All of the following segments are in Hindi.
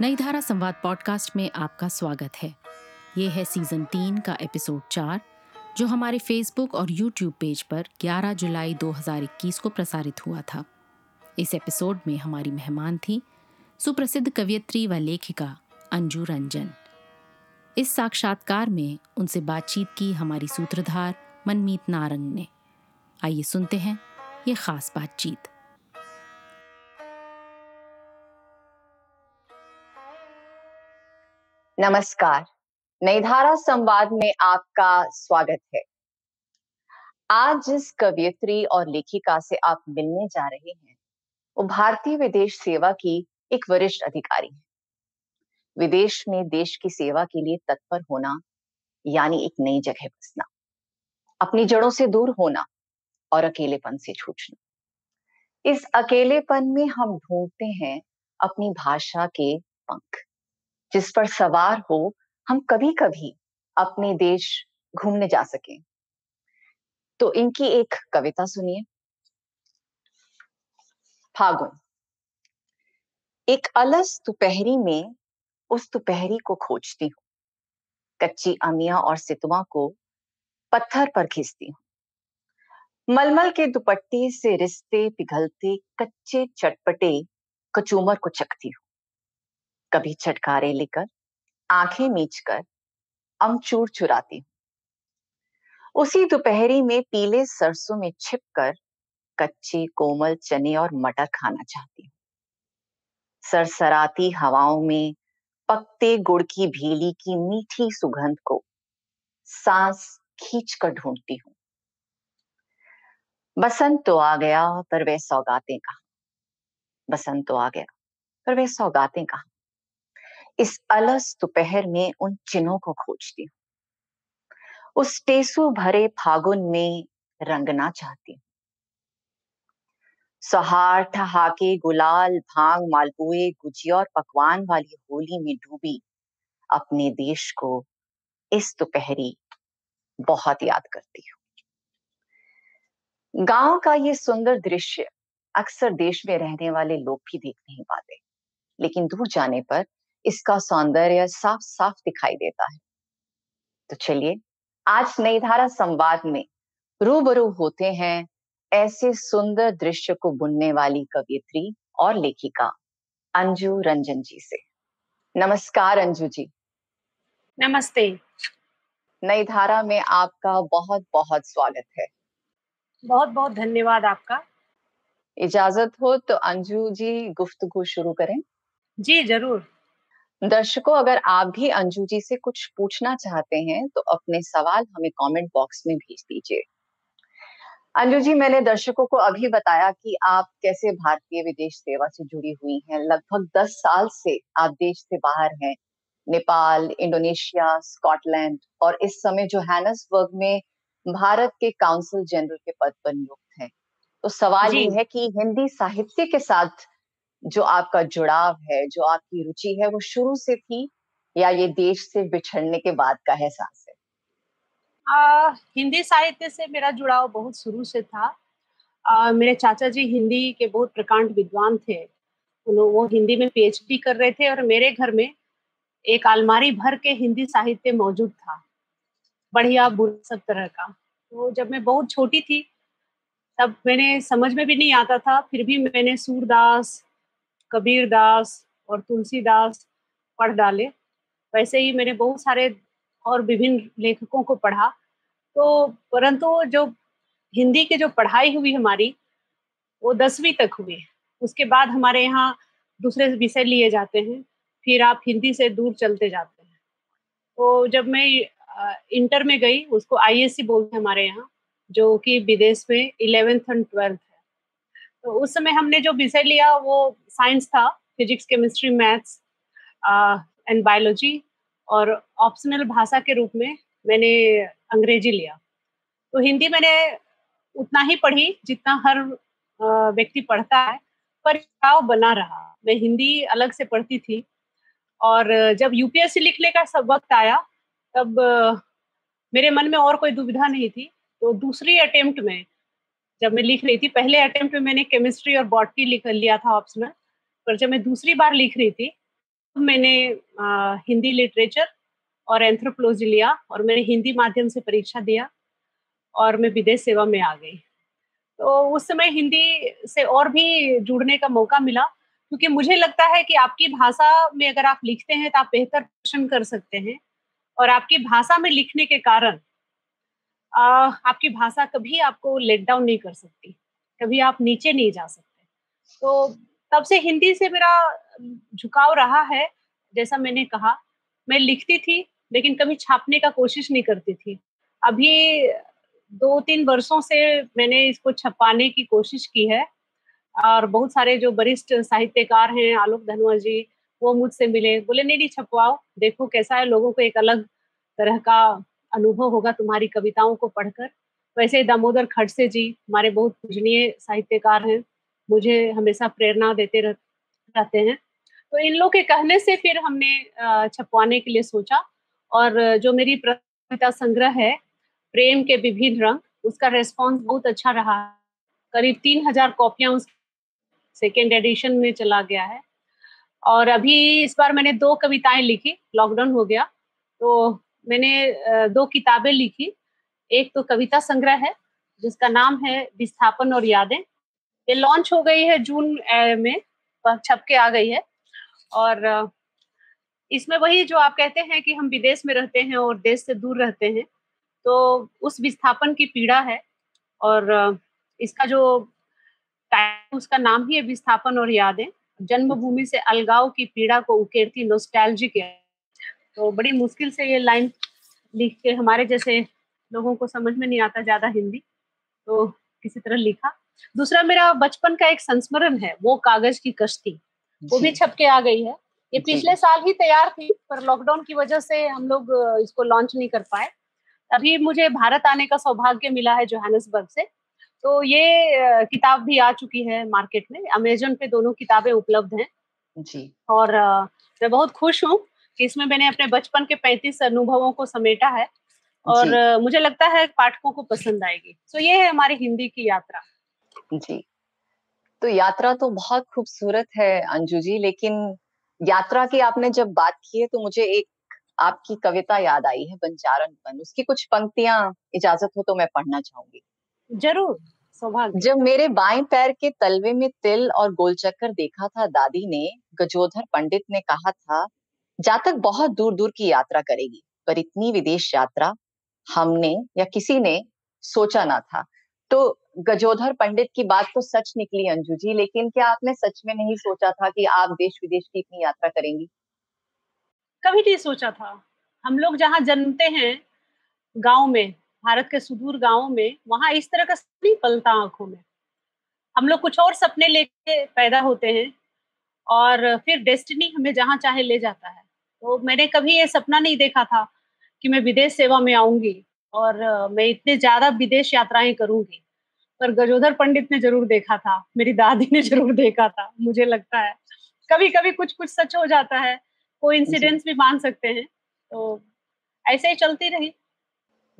नई धारा संवाद पॉडकास्ट में आपका स्वागत है। ये है सीजन 3 का एपिसोड 4, जो हमारे फेसबुक और यूट्यूब पेज पर 11 जुलाई 2021 को प्रसारित हुआ था। इस एपिसोड में हमारी मेहमान थी सुप्रसिद्ध कवयित्री व लेखिका अंजू रंजन। इस साक्षात्कार में उनसे बातचीत की हमारी सूत्रधार मनमीत नारंग ने। आइए सुनते हैं ये खास बातचीत। नमस्कार, नई धारा संवाद में आपका स्वागत है। आज जिस कवयित्री और लेखिका से आप मिलने जा रहे हैं वो भारतीय विदेश सेवा की एक वरिष्ठ अधिकारी है। विदेश में देश की सेवा के लिए तत्पर होना यानी एक नई जगह बसना, अपनी जड़ों से दूर होना और अकेलेपन से छूटना। इस अकेलेपन में हम ढूंढते हैं अपनी भाषा के पंख, जिस पर सवार हो हम कभी कभी अपने देश घूमने जा सकें। तो इनकी एक कविता सुनिए। फागुन। एक अलस दोपहरी में उस दोपहरी को खोजती हूँ, कच्ची अमिया और सितुआ को पत्थर पर घिसती हूँ। मलमल के दुपट्टे से रिश्ते पिघलते कच्चे चटपटे कचूमर को चखती हूँ। कभी चटकारे लेकर आंखें मीच कर अमचूर चुराती हूँ। उसी दोपहरी में पीले सरसों में छिप कर कच्चे कोमल चने और मटर खाना चाहती हूँ। सरसराती हवाओं में पकते गुड़ की भीली की मीठी सुगंध को सांस खींच कर ढूंढती हूँ। बसंत तो आ गया पर वे सौगातें कहाँ, बसंत तो आ गया पर वे सौगातें कहाँ। इस अलस दोपहर में उन चिन्हों को खोजती हूँ, उस टेसू भरे फागुन में रंगना चाहती हूँ। सहार ठहाके गुलाल भांग मालपुए गुजिया और पकवान वाली होली में डूबी अपने देश को इस दोपहरी बहुत याद करती हूँ। गांव का ये सुंदर दृश्य अक्सर देश में रहने वाले लोग भी देख नहीं पाते, लेकिन दूर जाने पर इसका सौंदर्य साफ साफ दिखाई देता है। तो चलिए आज नई धारा संवाद में रूबरू होते हैं ऐसे सुंदर दृश्य को बुनने वाली कवयित्री और लेखिका अंजू रंजन जी से। नमस्कार अंजू जी। नमस्ते। नई धारा में आपका बहुत बहुत स्वागत है। बहुत बहुत धन्यवाद आपका। इजाजत हो तो अंजू जी गुफ्तगू शुरू करें। जी जरूर। दर्शकों, अगर आप भी अंजू जी से कुछ पूछना चाहते हैं तो अपने सवाल हमें कमेंट बॉक्स में भेज दीजिए। अंजू जी, मैंने दर्शकों को अभी बताया कि आप कैसे भारतीय विदेश सेवा से जुड़ी हुई हैं। लगभग 10 साल से आप देश से बाहर हैं, नेपाल, इंडोनेशिया, स्कॉटलैंड और इस समय जोहान्सबर्ग में भारत के काउंसिल जनरल के पद पर नियुक्त हैं। तो सवाल ये है कि हिंदी साहित्य के साथ जो आपका जुड़ाव है, जो आपकी रुचि है, वो शुरू से थी या ये देश से बिछड़ने के बाद का एहसास है? हिंदी साहित्य से मेरा जुड़ाव बहुत शुरू से था। मेरे चाचा जी हिंदी के बहुत प्रकांड विद्वान थे। वो हिंदी में पीएचडी कर रहे थे और मेरे घर में एक अलमारी भर के हिंदी साहित्य मौजूद था, बढ़िया बुरा सब तरह का। तो जब मैं बहुत छोटी थी तब मैंने समझ में भी नहीं आता था, फिर भी मैंने सूरदास, कबीर दास और तुलसीदास पढ़ डाले। वैसे ही मैंने बहुत सारे और विभिन्न लेखकों को पढ़ा। तो परंतु जो हिंदी के जो पढ़ाई हुई हमारी वो 10वीं तक हुई। उसके बाद हमारे यहाँ दूसरे विषय लिए जाते हैं, फिर आप हिंदी से दूर चलते जाते हैं। तो जब मैं इंटर में गई, उसको आईएएस बोलते हैं हमारे यहाँ, जो कि विदेश में 11th और 12th। तो उस समय हमने जो विषय लिया वो साइंस था, physics, chemistry, maths and biology, और ऑप्शनल भाषा के रूप में मैंने अंग्रेजी लिया। तो हिंदी मैंने उतना ही पढ़ी जितना हर व्यक्ति पढ़ता है, पर जुड़ाव बना रहा। मैं हिंदी अलग से पढ़ती थी और जब यूपीएससी लिखने का सब वक्त आया तब मेरे मन में और कोई दुविधा नहीं थी। तो दूसरी अटेम्प्ट में जब मैं लिख रही थी, पहले अटेम्प्ट में मैंने केमिस्ट्री और बॉटनी लिख लिया था ऑप्शनल, पर जब मैं दूसरी बार लिख रही थी मैंने हिंदी लिटरेचर और एंथ्रोपोलॉजी लिया और मैंने हिंदी माध्यम से परीक्षा दिया और मैं विदेश सेवा में आ गई। तो उस समय हिंदी से और भी जुड़ने का मौका मिला, क्योंकि मुझे लगता है कि आपकी भाषा में अगर आप लिखते हैं तो आप बेहतर प्रश्न कर सकते हैं और आपकी भाषा में लिखने के कारण आपकी भाषा कभी आपको लेट डाउन नहीं कर सकती, कभी आप नीचे नहीं जा सकते। तो तब से हिंदी से मेरा झुकाव रहा है। जैसा मैंने कहा, मैं लिखती थी लेकिन कभी छापने का कोशिश नहीं करती थी। अभी 2-3 वर्षों से मैंने इसको छपाने की कोशिश की है और बहुत सारे जो वरिष्ठ साहित्यकार हैं, आलोक धनवा जी, वो मुझसे मिले, बोले नहीं छपवाओ, देखो कैसा है, लोगों को एक अलग तरह का अनुभव होगा तुम्हारी कविताओं को पढ़कर। वैसे दामोदर खड़से जी हमारे बहुत पूजनीय साहित्यकार हैं, मुझे हमेशा प्रेरणा देते रहते हैं। तो इन लोग के कहने से फिर हमने छपवाने के लिए सोचा और जो मेरी कविता संग्रह है प्रेम के विभिन्न रंग, उसका रेस्पॉन्स बहुत अच्छा रहा। करीब 3000 कॉपियां उस सेकेंड एडिशन में चला गया है। और अभी इस बार मैंने 2 कविताएं लिखी, लॉकडाउन हो गया तो मैंने 2 किताबें लिखी। एक तो कविता संग्रह है जिसका नाम है विस्थापन और यादें, ये लॉन्च हो गई है जून में, छप के आ गई है। और इसमें वही जो आप कहते हैं कि हम विदेश में रहते हैं और देश से दूर रहते हैं, तो उस विस्थापन की पीड़ा है। और इसका जो टाइटल, उसका नाम ही है विस्थापन और यादें, जन्मभूमि से अलगाव की पीड़ा को उकेरती नॉस्टैल्जिक है। तो बड़ी मुश्किल से ये लाइन लिख के हमारे जैसे लोगों को समझ में नहीं आता ज्यादा हिंदी, तो किसी तरह लिखा। दूसरा मेरा बचपन का एक संस्मरण है, वो कागज की कश्ती, वो भी छप के आ गई है। ये पिछले साल ही तैयार थी पर लॉकडाउन की वजह से हम लोग इसको लॉन्च नहीं कर पाए। अभी मुझे भारत आने का सौभाग्य मिला है जोहान्सबर्ग से, तो ये किताब भी आ चुकी है मार्केट में, अमेजन पे दोनों किताबें उपलब्ध हैं जी। और मैं बहुत खुश हूँ कि इसमें मैंने अपने बचपन के 35 अनुभवों को समेटा है और मुझे लगता है पाठकों को पसंद आएगी। तो ये है हमारी हिंदी की यात्रा जी। तो यात्रा तो बहुत खूबसूरत है अंजू जी, लेकिन यात्रा की आपने जब बात की है तो मुझे एक आपकी कविता याद आई है, बंजारनपन, उसकी कुछ पंक्तियां इजाजत हो तो मैं पढ़ना चाहूंगी। जरूर, सौभाग्य। जब मेरे बाएं पैर के तलवे में तिल और गोलचक्कर देखा था दादी ने, गजोधर पंडित ने कहा था, जातक बहुत दूर दूर की यात्रा करेगी, पर इतनी विदेश यात्रा हमने या किसी ने सोचा ना था। तो गजोधर पंडित की बात तो सच निकली अंजू जी, लेकिन क्या आपने सच में नहीं सोचा था कि आप देश विदेश की इतनी यात्रा करेंगी? कभी नहीं सोचा था। हम लोग जहाँ जन्मते हैं, गांव में, भारत के सुदूर गांव में, वहाँ इस तरह का सपना पलता आंखों में। हम लोग कुछ और सपने लेके पैदा होते हैं और फिर डेस्टिनी हमें जहाँ चाहे ले जाता है। तो मैंने कभी ये सपना नहीं देखा था कि मैं विदेश सेवा में आऊंगी और मैं इतने ज्यादा विदेश यात्राएं करूंगी, पर गजोधर पंडित ने जरूर देखा था, मेरी दादी ने जरूर देखा था। मुझे लगता है कभी कभी कुछ कुछ सच हो जाता है, कोइंसिडेंस भी मान सकते हैं। तो ऐसे ही चलती रही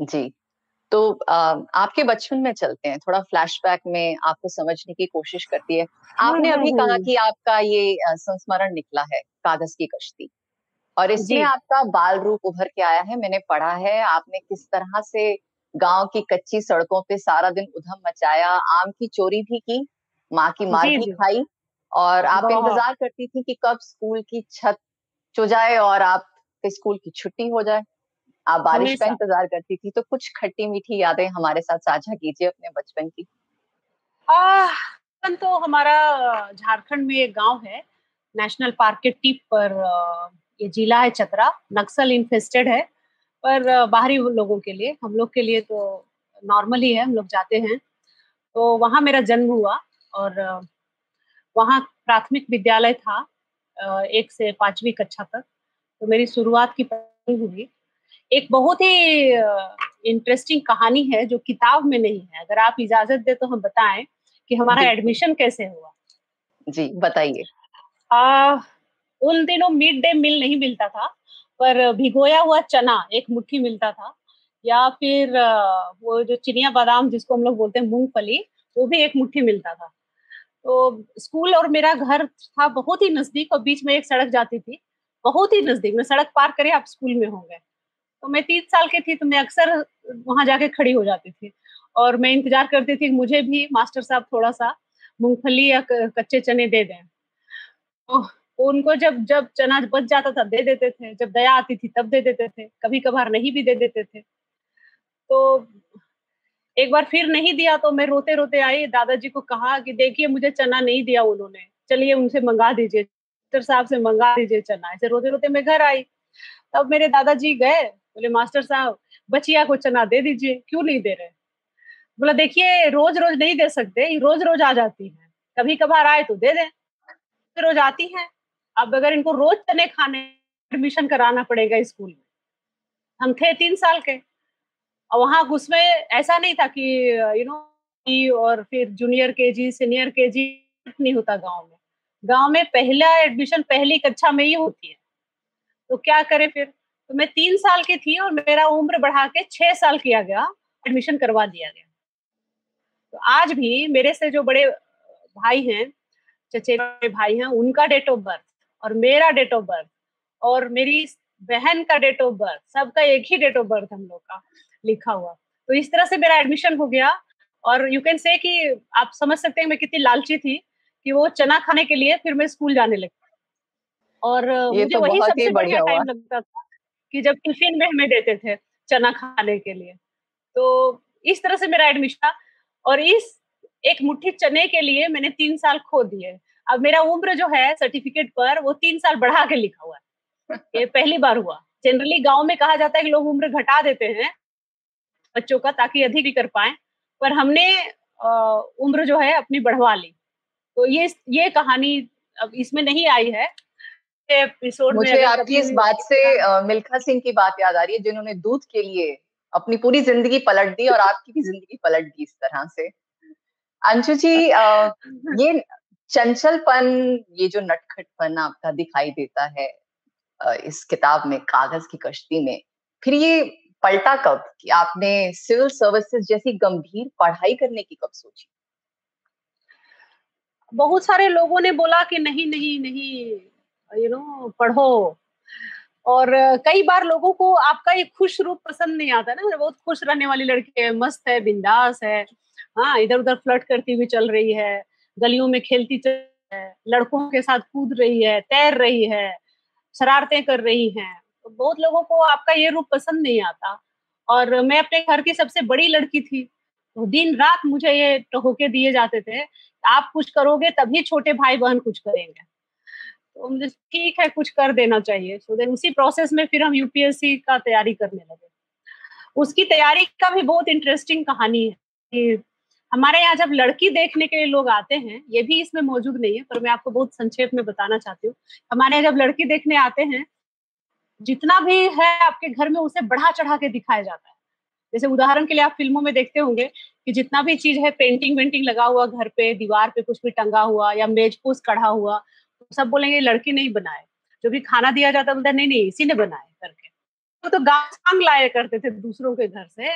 जी। तो आपके बचपन में चलते हैं, थोड़ा फ्लैशबैक में आपको समझने की कोशिश करती है। आपने अभी कहा कि आपका ये संस्मरण निकला है कागज की कश्ती, और इसमें आपका बाल रूप उभर के आया है। मैंने पढ़ा है आपने किस तरह से गांव की कच्ची सड़कों पे सारा दिन उधम मचाया, आम की चोरी भी की, माँ की मार भी खाई, और आप इंतजार करती थी कि कब स्कूल की छत हो जाए और आपके स्कूल की छुट्टी हो जाए। आप बारिश का इंतजार करती थी। तो कुछ खट्टी मीठी यादें हमारे साथ साझा कीजिए अपने बचपन की। तो हमारा झारखंड में एक गांव है, नेशनल पार्क के टिप पर ये जिला है चतरा, नक्सल इन्फेस्टेड है पर बाहरी लोगों के लिए, हम लोग के लिए तो नॉर्मल ही है, हम लोग जाते हैं। तो वहाँ मेरा जन्म हुआ और वहाँ प्राथमिक विद्यालय था 1 से 5वीं कक्षा तक। तो मेरी शुरुआत की पढ़ाई हुई। एक बहुत ही इंटरेस्टिंग कहानी है जो किताब में नहीं है, अगर आप इजाजत दे तो हम बताएं कि हमारा एडमिशन कैसे हुआ जी। बताइए। उन दिनों मिड डे मील नहीं मिलता था, पर भिगोया हुआ चना एक मुट्ठी मिलता था, या फिर वो जो चिनिया बादाम जिसको हम लोग बोलते हैं मूंगफली, वो भी एक मुट्ठी मिलता था। तो स्कूल और मेरा घर था बहुत ही नजदीक और बीच में एक सड़क जाती थी, बहुत ही नजदीक में, सड़क पार करे आप स्कूल में हो गए। तो मैं 30 साल की थी तो मैं अक्सर वहां जाके खड़ी हो जाती थी और मैं इंतजार करती थी मुझे भी मास्टर साहब थोड़ा सा मूंगफली या कच्चे चने दे दें। तो उनको जब जब चना बच जाता था दे देते थे, जब दया आती थी तब दे देते थे, कभी कभार नहीं भी दे देते थे। तो एक बार फिर नहीं दिया तो मैं रोते रोते आई, दादाजी को कहा कि देखिए मुझे चना नहीं दिया उन्होंने, चलिए उनसे मंगा दीजिए, मास्टर साहब से मंगा दीजिए चना। ऐसे रोते रोते मैं घर आई, तब मेरे दादाजी गए, बोले मास्टर साहब बचिया को चना दे दीजिए, क्यों नहीं दे रहे। बोला देखिए रोज रोज नहीं दे सकते, रोज रोज आ जाती है, कभी कभार आए तो दे दें, रोज आती है, अब अगर इनको रोज चने खाने एडमिशन कराना पड़ेगा स्कूल में। हम थे 3 साल के और वहाँ उसमें ऐसा नहीं था कि यू नो और फिर जूनियर केजी सीनियर केजी नहीं होता गांव में। गांव में पहला एडमिशन पहली कक्षा में ही होती है, तो क्या करे फिर। तो मैं 3 साल की थी और मेरा उम्र बढ़ा के 6 साल किया गया, एडमिशन करवा दिया गया। तो आज भी मेरे से जो बड़े भाई हैं, चचेरे भाई हैं, उनका डेट ऑफ बर्थ और मेरा डेट ऑफ बर्थ और मेरी बहन का डेट ऑफ बर्थ, सबका एक ही डेट ऑफ बर्थ हम लोग का लिखा हुआ। तो इस तरह से मेरा एडमिशन हो गया और यू कैन से कि आप समझ सकते हैं मैं कितनी लालची थी कि वो चना खाने के लिए फिर मैं स्कूल जाने लगी। और मुझे तो वही सबसे बढ़िया टाइम लगता था कि जब टिफिन में हमें देते थे चना खाने के लिए। तो इस तरह से मेरा एडमिशन, और इस एक मुट्ठी चने के लिए मैंने 3 साल खो दिए। अब मेरा उम्र जो है सर्टिफिकेट पर वो 3 साल बढ़ा के लिखा हुआ है, ये पहली बार हुआ। जनरली गांव में कहा जाता है कि लोग उम्र घटा देते हैं बच्चों का ताकि अधिक कर पाए, पर हमने उम्र जो है अपनी बढ़वा ली। तो ये कहानी अब इसमें नहीं आई है एपिसोड में। मुझे आपकी इस बात से मिल्खा सिंह की बात याद आ रही है जिन्होंने दूध के लिए अपनी पूरी जिंदगी पलट दी और आपकी भी जिंदगी पलट दी इस तरह से। अंशु जी, ये चंचलपन, ये जो नटखटपन आपका दिखाई देता है इस किताब में कागज की कश्ती में, फिर ये पलटा कब कि आपने सिविल सर्विसेज जैसी गंभीर पढ़ाई करने की कब सोची? बहुत सारे लोगों ने बोला कि नहीं नहीं नहीं यू नो पढ़ो, और कई बार लोगों को आपका ये खुश रूप पसंद नहीं आता ना, बहुत खुश रहने वाली लड़की है, मस्त है, बिंदास है, हाँ इधर उधर फ्लर्ट करती हुई चल रही है, गलियों में खेलती चल रही है, लड़कों के साथ कूद रही है, तैर रही है, शरारतें कर रही है। तो बहुत लोगों को आपका ये रूप पसंद नहीं आता। और मैं अपने घर की सबसे बड़ी लड़की थी, तो दिन रात मुझे ये टोके दिए जाते थे, आप कुछ करोगे तभी छोटे भाई बहन कुछ करेंगे। तो मुझे ठीक है कुछ कर देना चाहिए। तो उसी प्रोसेस में फिर हम यूपीएससी का तैयारी करने लगे। उसकी तैयारी का भी बहुत इंटरेस्टिंग कहानी है कि हमारे यहाँ जब लड़की देखने के लिए लोग आते हैं, ये भी इसमें मौजूद नहीं है पर मैं आपको बहुत संक्षेप में बताना चाहती हूँ। हमारे यहाँ जब लड़की देखने आते हैं, जितना भी है आपके घर में उसे बढ़ा चढ़ा के दिखाया जाता है। जैसे उदाहरण के लिए आप फिल्मों में देखते होंगे कि जितना भी चीज है, पेंटिंग वेंटिंग लगा हुआ घर पे, दीवार पे कुछ भी टंगा हुआ या मेजपूस कढ़ा हुआ, सब बोलेंगे लड़की नहीं बनाए। जो भी खाना दिया जाता बोलता नहीं नहीं इसी ने बनाए करके। वो तो गांव लाया करते थे दूसरों के घर से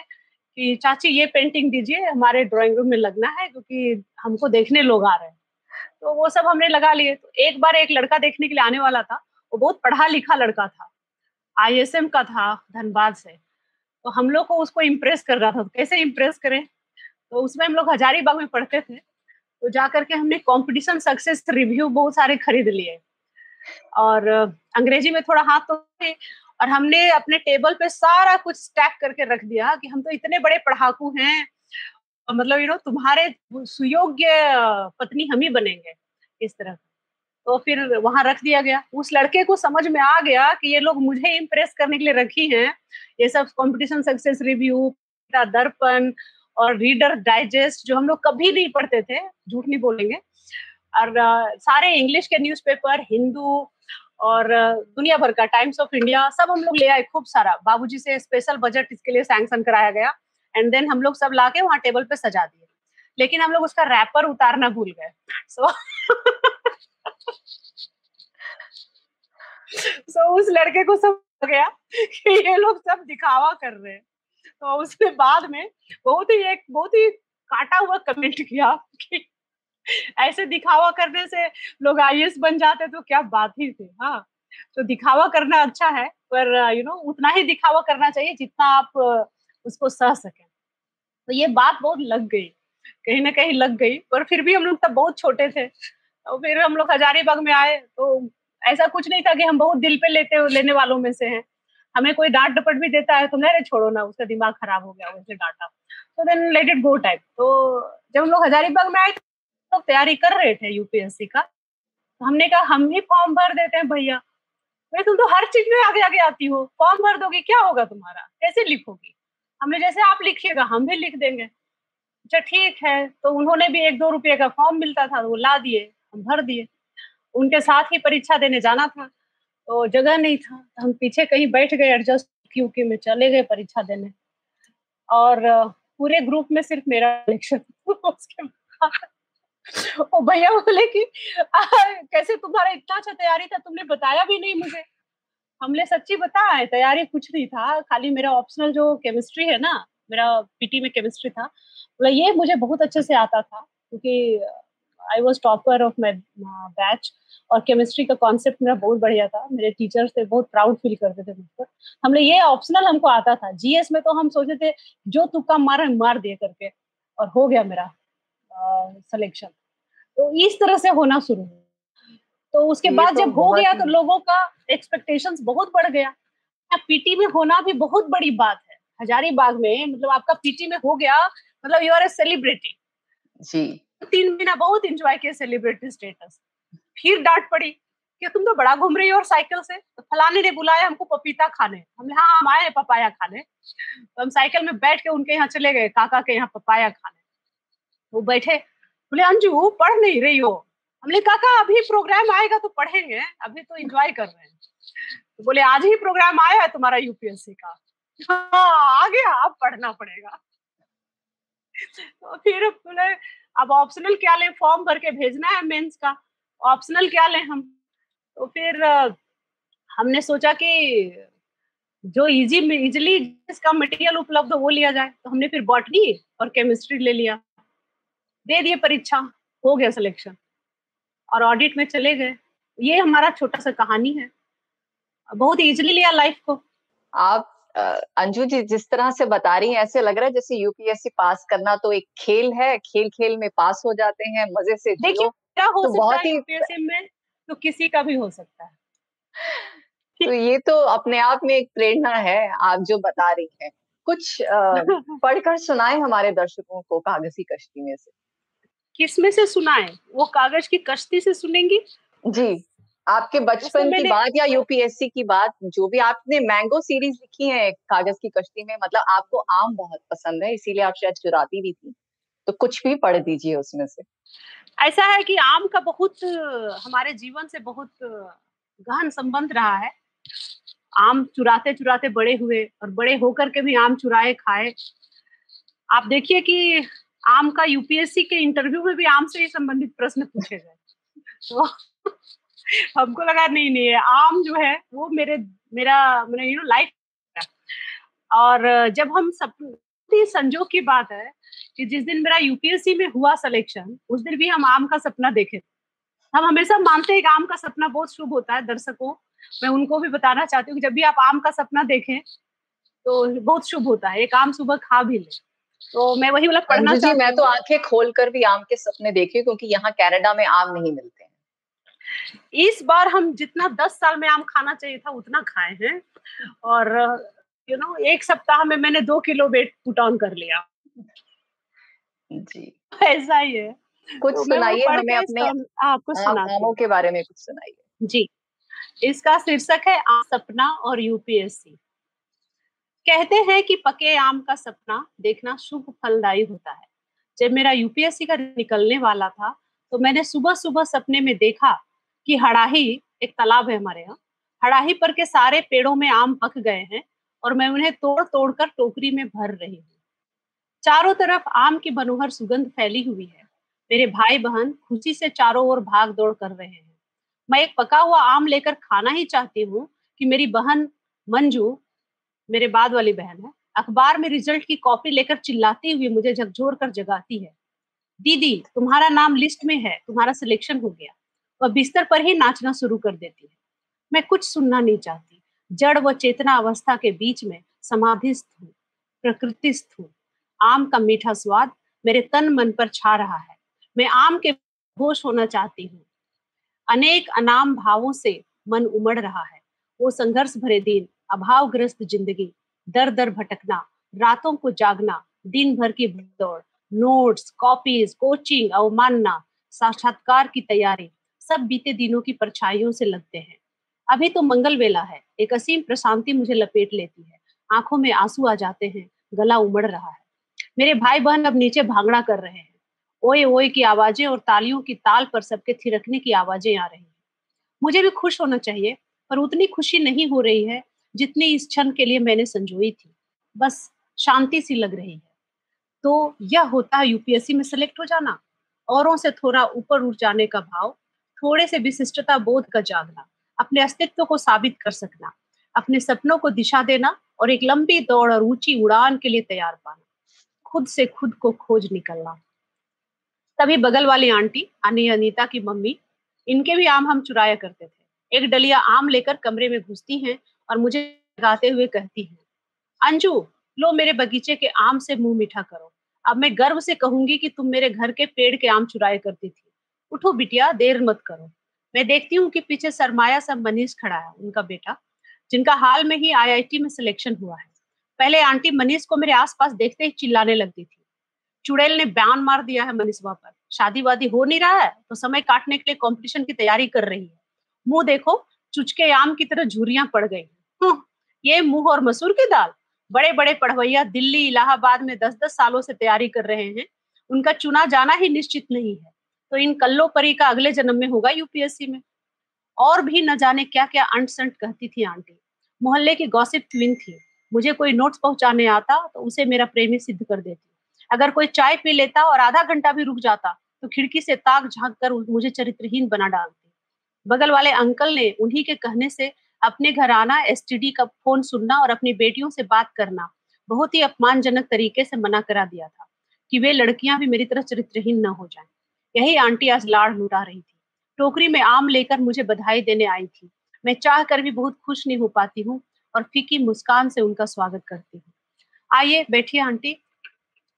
कि चाची ये पेंटिंग दीजिए, हमारे ड्राइंग रूम में लगना है क्योंकि हमको देखने लोग आ रहे हैं। तो वो सब हमने लगा लिए। तो एक बार एक लड़का देखने के लिए आने वाला था, वो बहुत पढ़ा लिखा लड़का था, ISM का था, धनबाद से। तो हम लोग को उसको इम्प्रेस कर रहा था, कैसे इम्प्रेस करें। तो उसमें हम लोग हजारीबाग में पढ़ते थे, तो जा करके हमने कंपटीशन सक्सेस रिव्यू बहुत सारे खरीद लिए और अंग्रेजी में थोड़ा हाथ तो थे, और हमने अपने टेबल पे सारा कुछ स्टैक करके रख दिया कि हम तो इतने बड़े पढ़ाकू हैं, मतलब यू नो तुम्हारे सुयोग्य पत्नी हम ही बनेंगे इस तरह। तो फिर वहां रख दिया गया। उस लड़के को समझ में आ गया कि ये लोग मुझे इम्प्रेस करने के लिए रखी हैं, ये सब कंपटीशन सक्सेस रिव्यू, दर्पण और रीडर डाइजेस्ट जो हम लोग कभी नहीं पढ़ते थे, झूठ नहीं बोलेंगे, और सारे इंग्लिश के न्यूज़पेपर, हिंदू और दुनिया भर का टाइम्स ऑफ इंडिया सब हम लोग ले आए खूब सारा। बाबूजी से स्पेशल बजट इसके लिए सैंक्शन कराया गया, एंड देन हम लोग सब लाके वहाँ टेबल पे सजा दिए। लेकिन हम लोग उसका रैपर उतारना भूल गए। सो उस लड़के को सब हो गया कि ये लोग सब दिखावा कर रहे हैं। तो उसने बाद में बहुत ही काटा हुआ कमेंट किया कि ऐसे दिखावा करने से लोग IAS बन जाते तो क्या बात ही थी। हाँ तो दिखावा करना अच्छा है, पर उतना ही दिखावा करना चाहिए जितना आप उसको सह सकें। तो ये बात बहुत लग गई, कहीं ना कहीं लग गई, पर फिर भी हम लोग तब बहुत छोटे थे। और फिर हम लोग हजारीबाग में आए तो ऐसा कुछ नहीं था कि हम बहुत दिल पे लेने वालों में से हैं। हमें कोई डांट डपट भी देता है तो नहीं, अरे छोड़ो ना, उसका दिमाग खराब हो गया, उसने डांटा, तो then let it go type. तो जब हम लोग हजारीबाग में आए तो तैयारी कर रहे थे यूपीएससी का, तो हमने कहा हम ही फॉर्म भर देते हैं भैया। भाई तुम तो हर चीज में आगे आगे आती हो, फॉर्म भर दोगे क्या होगा तुम्हारा, कैसे लिखोगी, हमने जैसे आप लिखिएगा हम भी लिख देंगे। अच्छा ठीक है, तो उन्होंने भी 1-2 रुपये का फॉर्म मिलता था, वो ला दिए, हम भर दिए। उनके साथ ही परीक्षा देने जाना था तो जगह नहीं था, तो हम पीछे कहीं बैठ गए, एडजस्ट क्योंकि में चले गए परीक्षा देने। और पूरे ग्रुप में सिर्फ मेरा सिलेक्शन। उसके बाद वो भैया बोले कि कैसे तुम्हारा इतना अच्छा तैयारी था, तुमने बताया भी नहीं मुझे। हमने सच्ची बताया, तैयारी कुछ नहीं था, खाली मेरा ऑप्शनल जो केमिस्ट्री है ना, मेरा पीटी में केमिस्ट्री था, बोला ये मुझे बहुत अच्छे से आता था क्योंकि I was topper of my batch, और केमिस्ट्री का कॉन्सेप्ट मेरा बहुत बढ़िया था, मेरे टीचर्स थे बहुत प्राउड फील करते थे मुझ पर। हमने ये ऑप्शनल हमको आता था, जीएस में तो हम सोचे थे जो तुक्का मारा मार दिए करके, और हो गया मेरा सिलेक्शन। तो इस तरह से होना शुरू हुआ। तो उसके बाद जब हो गया तो लोगों का एक्सपेक्टेशंस बहुत बढ़ गया। पीटी में होना भी बहुत बड़ी बात है हजारीबाग में, मतलब आपका पीटी में हो गया मतलब यू आर ए सेलिब्रिटी। जी 3 महीना बहुत एंजॉय किया सेलिब्रिटी स्टेटस। फिर डांट पड़ी कि तुम तो बड़ा घूम रही हो और साइकिल से। तो फलाने ने बुलाया हमको पपीता खाने, हमने हाँ हम आए हैं पपाया खाने। तो हम साइकिल में बैठ के उनके यहाँ चले गए, काका के यहाँ पपाया खाने। वो बैठे, बोले अंजू पढ़ नहीं रही हो। हमने काका अभी प्रोग्राम आएगा तो पढ़ेंगे, अभी तो एंजॉय कर रहे हैं। तो बोले आज ही प्रोग्राम आया है तुम्हारा यूपीएससी का, हाँ आ गया, अब पढ़ना पड़ेगा। तो फिर बोले अब ऑप्शनल क्या लें, फॉर्म भर के भेजना है मेंस का, ऑप्शनल क्या लें हम। तो फिर हमने सोचा कि जो इजीली जिसका मटेरियल उपलब्ध हो वो लिया जाए। तो हमने फिर बॉटनी और केमिस्ट्री ले लिया, दे दिए परीक्षा, हो गया सिलेक्शन और ऑडिट में चले गए। ये हमारा छोटा सा कहानी है, बहुत इजीली लिया लाइफ को। आप अंजू जी जिस तरह से बता रही हैं ऐसे लग रहा है जैसे यूपीएससी पास करना तो एक खेल है, खेल खेल में पास हो जाते हैं, मजे से देखिए हो तो बहुत ही यूपीएससी में तो किसी का भी हो सकता है। तो ये तो अपने आप में एक प्रेरणा है आप जो बता रही हैं। कुछ पढ़कर सुनाए हमारे दर्शकों को कागज की कश्ती में से। किस में से सुनाए, वो कागज की कश्ती से सुनेंगी जी? आपके बचपन की बात या यूपीएससी की बात, जो भी। आपने मैंगो सीरीज लिखी है कागज की कश्ती में, मतलब आपको आम बहुत पसंद है इसीलिए आप शायद चुराती भी थी, तो कुछ भी पढ़ दीजिए उसमें से। ऐसा है कि आम का बहुत हमारे जीवन से बहुत गहन संबंध रहा है। आम चुराते चुराते बड़े हुए और बड़े होकर के भी आम चुराए खाए। आप देखिए कि आम का यूपीएससी के इंटरव्यू में भी आम से ही संबंधित प्रश्न पूछे गए। तो हमको लगा नहीं आम जो है वो मेरा लाइफ। और जब हम सब संजोग की बात है कि जिस दिन मेरा यूपीएससी में हुआ सिलेक्शन, उस दिन भी हम आम का सपना देखे। हम हमेशा मानते हैं कि आम का सपना बहुत शुभ होता है। दर्शकों, मैं उनको भी बताना चाहती हूँ कि जब भी आप आम का सपना देखें तो बहुत शुभ होता है, एक आम सुबह खा भी ले। तो मैं वही मतलब पढ़ना चाहती हूँ। मैं तो आंखें खोलकर भी आम के सपने देखे, क्योंकि यहाँ कनाडा में आम नहीं मिलते हैं। इस बार हम जितना 10 साल में आम खाना चाहिए था उतना खाए हैं। और एक सप्ताह में मैंने 2 किलो वेट पुट ऑन कर लिया जी। ऐसा ही है। कुछ सुनाइए हमें अपने आपको आमों के बारे में कुछ सुनाइए जी। इसका शीर्षक है आम सपना और यूपीएससी। कहते हैं कि पके आम का सपना देखना शुभ फलदायी होता है। जब मेरा यूपीएससी का निकलने वाला था तो मैंने सुबह सुबह सपने में देखा कि हड़ाही, एक तालाब है हमारे यहाँ, हड़ाही पर के सारे पेड़ों में आम पक गए हैं और मैं उन्हें तोड़ तोड़ कर टोकरी में भर रही हूँ। चारों तरफ आम की मनोहर सुगंध फैली हुई है। मेरे भाई बहन खुशी से चारों ओर भाग दौड़ कर रहे हैं। मैं एक पका हुआ आम लेकर खाना ही चाहती हूँ कि मेरी बहन मंजू, मेरे बाद वाली बहन है, अखबार में रिजल्ट की कॉपी लेकर चिल्लाती हुई मुझे झकझोर कर जगाती है, दीदी तुम्हारा नाम लिस्ट में है, तुम्हारा सिलेक्शन हो गया। वह बिस्तर पर ही नाचना शुरू कर देती है। मैं कुछ सुनना नहीं चाहती। जड़ व चेतना अवस्था के बीच में समाधिस्थ हूँ, प्रकृतिस्थ हूँ। आम का मीठा स्वाद मेरे तन मन पर छा रहा है। मैं आम के होश होना चाहती हूँ। अनेक अनाम भावों से मन उमड़ रहा है। वो संघर्ष भरे दिन, अभावग्रस्त जिंदगी, दर दर भटकना, रातों को जागना, दिन भर की दौड़, नोट्स, कॉपीज, कोचिंग, अवमानना, साक्षात्कार की तैयारी, सब बीते दिनों की परछाइयों से लगते हैं। अभी तो मंगल वेला है। एक असीम प्रशांति मुझे लपेट लेती है। आंखों में आंसू आ जाते हैं, गला उमड़ रहा है। मेरे भाई बहन अब नीचे भांगड़ा कर रहे हैं। ओए ओए की आवाजें और तालियों की ताल पर सबके थिरकने की आवाजें आ रही हैं। मुझे भी खुश होना चाहिए, पर उतनी खुशी नहीं हो रही है जितनी इस क्षण के लिए मैंने संजोई थी। बस शांति सी लग रही है। तो यह होता है यूपीएससी में सेलेक्ट हो जाना, औरों से थोड़ा ऊपर उठ जाने का भाव, थोड़े से विशिष्टता बोध का जागना, अपने अस्तित्व को साबित कर सकना, अपने सपनों को दिशा देना और एक लंबी दौड़ और ऊंची उड़ान के लिए तैयार पाना, खुद से खुद को खोज निकलना। तभी बगल वाली आंटी, अनिता की मम्मी, इनके भी आम हम चुराया करते थे। एक डलिया आम लेकर कमरे में घुसती हैं और मुझे लगाते हुए कहती हैं, अंजू लो मेरे बगीचे के आम से मुंह मीठा करो। अब मैं गर्व से कहूंगी कि तुम मेरे घर के पेड़ के आम चुराया करती थी। उठो बिटिया, देर मत करो। मैं देखती हूँ कि पीछे सरमाया सब मनीष खड़ा है, उनका बेटा, जिनका हाल में ही आईआईटी में सिलेक्शन हुआ है। पहले आंटी मनीष को मेरे आसपास देखते ही चिल्लाने लगती थी, चुड़ैल ने बयान मार दिया है मनीष पर, शादी वादी हो नहीं रहा है तो समय काटने के लिए कंपटीशन की तैयारी कर रही है। मुंह देखो, चुचके आम की तरह झुरियां पड़ गई। ये मुंह और मसूर की दाल। बड़े बड़े पढ़वैया दिल्ली, इलाहाबाद में 10-10 सालों से तैयारी कर रहे हैं। उनका चुना जाना ही निश्चित नहीं है, तो इन कल्लो परी का अगले जन्म में होगा यूपीएससी में। और भी न जाने क्या क्या अंट-संट कहती थी आंटी। मोहल्ले की गॉसिप क्वीन थी। मुझे कोई नोट्स पहुंचाने आता तो उसे मेरा प्रेमी सिद्ध कर देती। अगर कोई चाय पी लेता और आधा घंटा भी रुक जाता तो खिड़की से ताक झांक कर मुझे चरित्रहीन बना डालती। बगल वाले अंकल ने उन्हीं के कहने से अपने घर आना, एसटीडी का फोन सुनना और अपनी बेटियों से बात करना बहुत ही अपमानजनक तरीके से मना करा दिया था कि वे लड़कियां भी मेरी तरह चरित्रहीन न हो जाएं। यही आंटी आज लाड़ लुटा रही थी। टोकरी में आम लेकर मुझे बधाई देने आई थी। मैं चाह कर भी बहुत खुश नहीं हो पाती हूँ और फीकी मुस्कान से उनका स्वागत करती हूँ। आइए बैठिए आंटी।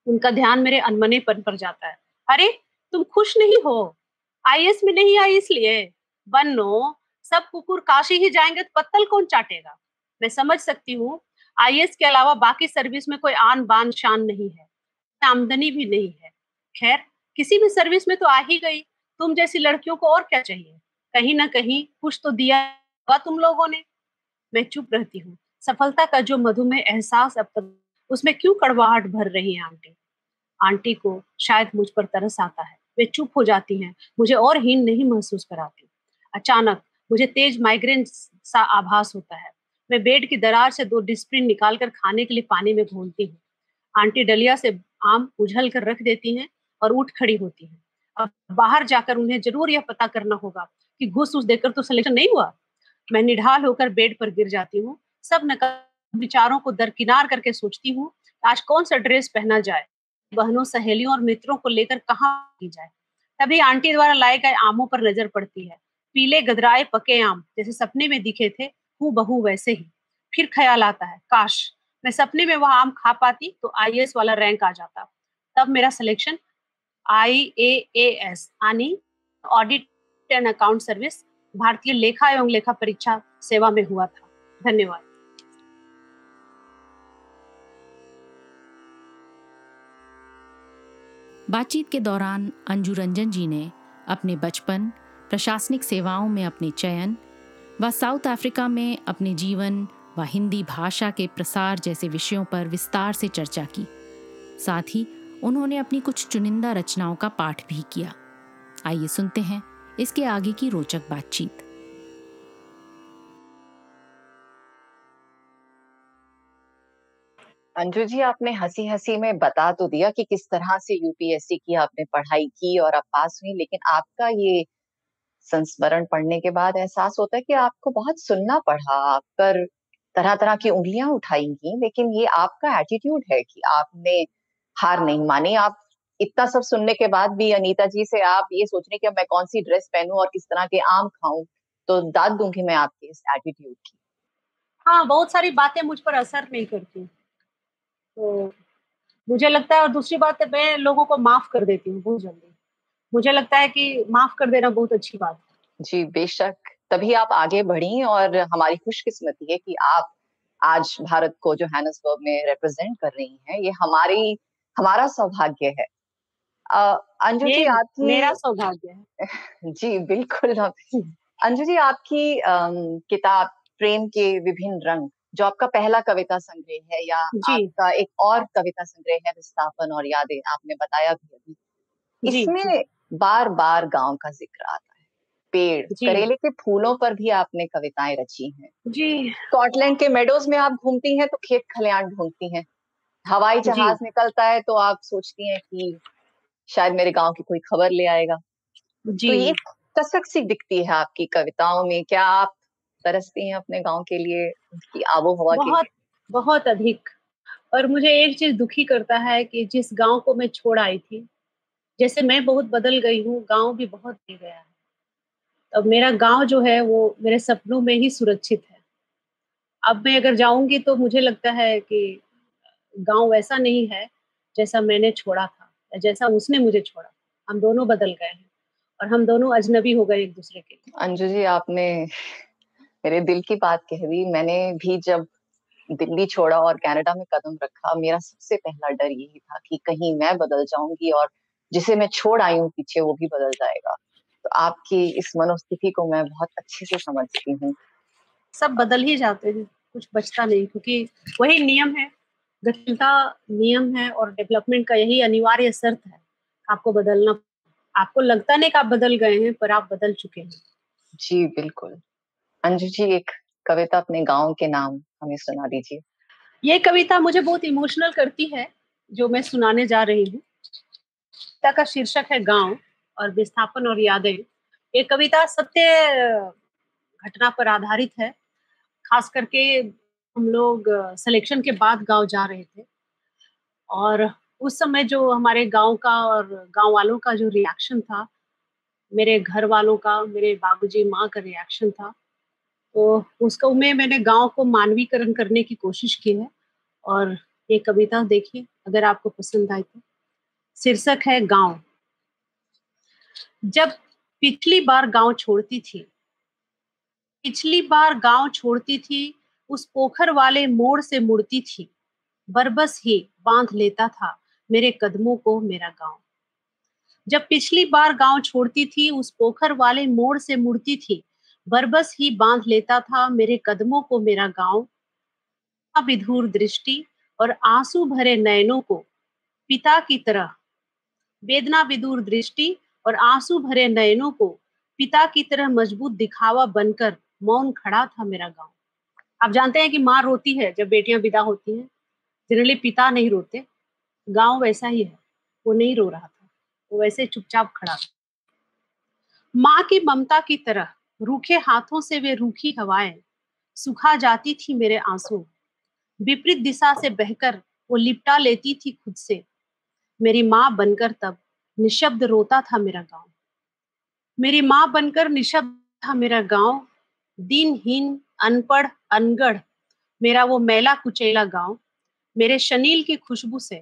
उनका ध्यान मेरे अनमनेपन पर जाता है। अरे तुम खुश नहीं हो? आईएएस में नहीं आई इसलिए? बनो, सब कुकुर काशी ही जाएंगे तो पत्तल कौन चाटेगा। मैं समझ सकती हूँ आईएएस के अलावा बाकी सर्विस में कोई आन बान शान नहीं है, आमदनी भी नहीं है। खैर किसी भी सर्विस में तो आ ही गई। तुम जैसी लड़कियों को और क्या चाहिए? कहीं ना कहीं कुछ तो दिया होगा तुम लोगों ने। मैं चुप रहती हूँ। सफलता का जो मधुमेह एहसास अब तक, उसमें क्यों कड़वाहट भर रही है आंटी? आंटी को शायद मुझ पर तरस आता है। वे चुप हो जाती हैं, मुझे और हीन नहीं महसूस कराती। अचानक मुझे तेज माइग्रेन सा आभास होता है। मैं बेड की दरार से 2 डिस्प्रिन निकालकर खाने के लिए पानी में घोलती हूँ। आंटी डलिया से आम उझल कर रख देती हैं और उठ खड़ी होती है। अब बाहर जाकर उन्हें जरूर यह पता करना होगा कि घूस देकर तो सिलेक्शन नहीं हुआ। मैं निढाल होकर बेड पर गिर जाती हूँ। सब नकारात्मक विचारों को दरकिनार करके सोचती हूँ, आज कौन सा ड्रेस पहना जाए, बहनों, सहेलियों और मित्रों को लेकर कहाँ की जाए। तभी आंटी द्वारा लाए गए आमों पर नजर पड़ती है। पीले गदराए पके आम जैसे सपने में दिखे थे, हूबहू वैसे ही। फिर ख्याल आता है, काश मैं सपने में वह आम खा पाती तो आईएएस वाला रैंक आ जाता। तब मेरा सिलेक्शन IAAS यानी ऑडिट एंड अकाउंट सर्विस, भारतीय लेखा एवं लेखा परीक्षा सेवा में हुआ था। धन्यवाद। बातचीत के दौरान अंजू रंजन जी ने अपने बचपन, प्रशासनिक सेवाओं में अपने चयन व साउथ अफ्रीका में अपने जीवन व हिंदी भाषा के प्रसार जैसे विषयों पर विस्तार से चर्चा की। साथ ही उन्होंने अपनी कुछ चुनिंदा रचनाओं का पाठ भी किया। आइए सुनते हैं इसके आगे की रोचक बातचीत। अंजू जी, आपने हंसी हंसी में बता तो दिया कि किस तरह से यूपीएससी की आपने पढ़ाई की और आप पास हुई, लेकिन आपका ये संस्मरण पढ़ने के बाद एहसास होता है कि आपको बहुत सुनना पड़ा, आप पर तरह तरह की उंगलियां उठाई गई, लेकिन ये आपका एटीट्यूड है कि आपने हार नहीं मानी। आप इतना सब सुनने के बाद भी अनीता जी से आप ये सोचने कि मैं कौन सी ड्रेस पहनूं और किस तरह के आम खाऊं, तो दाद दूंगी मैं आपके इस एटीट्यूड की। हाँ, बहुत सारी बातें मुझ पर असर नहीं करती, तो मुझे लगता है, और दूसरी बात है मैं लोगों को माफ कर देती हूँ बहुत जल्दी। मुझे लगता है कि माफ कर देना बहुत अच्छी बात है। जी बेशक, तभी आप आगे बढ़ी और हमारी खुशकिस्मती है कि आप आज भारत को जोहान्सबर्ग में रिप्रेजेंट कर रही हैं। ये हमारा सौभाग्य है। अंजू जी, आपकी मेरा सौभाग्य है। जी बिल्कुल। अंजू जी, आपकी किताब प्रेम के विभिन्न रंग, जो आपका पहला कविता संग्रह है, या आपका एक और कविता संग्रह है विस्थापन और यादें, आपने बताया भी अभी, इसमें बार बार गांव का जिक्र आता है। पेड़, करेले के फूलों पर भी आपने कविताएं रची हैं। जी, स्कॉटलैंड के मेडोज में आप घूमती हैं तो खेत खलियान ढूंढती हैं, हवाई जहाज निकलता है तो आप सोचती हैं कि शायद मेरे गांव की कोई खबर ले आएगा। जी, तो ये कसक सी दिखती है आपकी कविताओं में। क्या आप तरसती हैं अपने गांव के लिए, उसकी आबो हवा के लिए? बहुत बहुत अधिक। और मुझे एक चीज दुखी करता है कि जिस गांव को मैं छोड़ आई थी, जैसे मैं बहुत बदल गई हूँ, गांव भी बहुत बदल गया है। अब मेरा गांव जो है वो मेरे सपनों में ही सुरक्षित है। अब मैं अगर जाऊंगी तो मुझे लगता है कि गांव वैसा नहीं है जैसा मैंने छोड़ा था या जैसा उसने मुझे छोड़ा। हम दोनों बदल गए हैं और हम दोनों अजनबी हो गए एक दूसरे के। अंजू जी, आपने मेरे दिल की बात कह दी। मैंने भी जब दिल्ली छोड़ा और कनाडा में कदम रखा, मेरा सबसे पहला डर यही था कि कहीं मैं बदल जाऊंगी और जिसे मैं छोड़ आई हूँ पीछे वो भी बदल जाएगा। तो आपकी इस मनोस्थिति को मैं बहुत अच्छे से समझती हूँ। सब बदल ही जाते हैं, कुछ बचता नहीं, क्योंकि वही नियम है, गतिशीलता नियम है और डेवलपमेंट का यही अनिवार्य शर्त है। आपको बदलना, आपको लगता नहीं कि आप बदल गए हैं पर आप बदल चुके हैं। जी बिल्कुल। अंजू जी, एक कविता अपने गांव के नाम हमें सुना दीजिए। ये कविता मुझे बहुत इमोशनल करती है जो मैं सुनाने जा रही हूँ। कविता का शीर्षक है गाँव और विस्थापन और यादें। ये कविता सत्य घटना पर आधारित है। खास करके हम लोग सिलेक्शन के बाद गांव जा रहे थे और उस समय जो हमारे गांव का और गांव वालों का जो रिएक्शन था, मेरे घर वालों का, मेरे बाबूजी माँ का रिएक्शन था, तो उसको मैंने गांव को मानवीकरण करने की कोशिश की है। और ये कविता देखिए अगर आपको पसंद आए तो। शीर्षक है गाँव। जब पिछली बार गांव छोड़ती थी उस पोखर वाले मोड़ से मुड़ती थी, बरबस ही बांध लेता था मेरे कदमों को मेरा गांव। जब पिछली बार गांव छोड़ती थी उस पोखर वाले मोड़ से मुड़ती थी, बरबस ही बांध लेता था मेरे कदमों को मेरा गांव। अविधूर दृष्टि और आंसू भरे नयनों को पिता की तरह वेदना विदूर दृष्टि और आंसू भरे नयनों को पिता की तरह मजबूत दिखावा बनकर मौन खड़ा था मेरा गांव। आप जानते हैं कि माँ रोती है जब बेटियां विदा होती हैं, जनरली पिता नहीं रोते। गांव वैसा ही है, वो नहीं रो रहा था, वो वैसे चुपचाप खड़ा था। माँ की ममता की तरह रूखे हाथों से वे रूखी हवाएं सुखा जाती थी मेरे आंसू, विपरीत दिशा से बहकर वो लिपटा लेती थी खुद से। मेरी माँ बनकर तब निशब्द रोता था मेरा गांव। मेरी माँ बनकर निशब्द था मेरा गांव। दिनहीन, अनपढ़, अनगढ़ मेरा वो मैला कुचेला गांव मेरे शनील की खुशबू से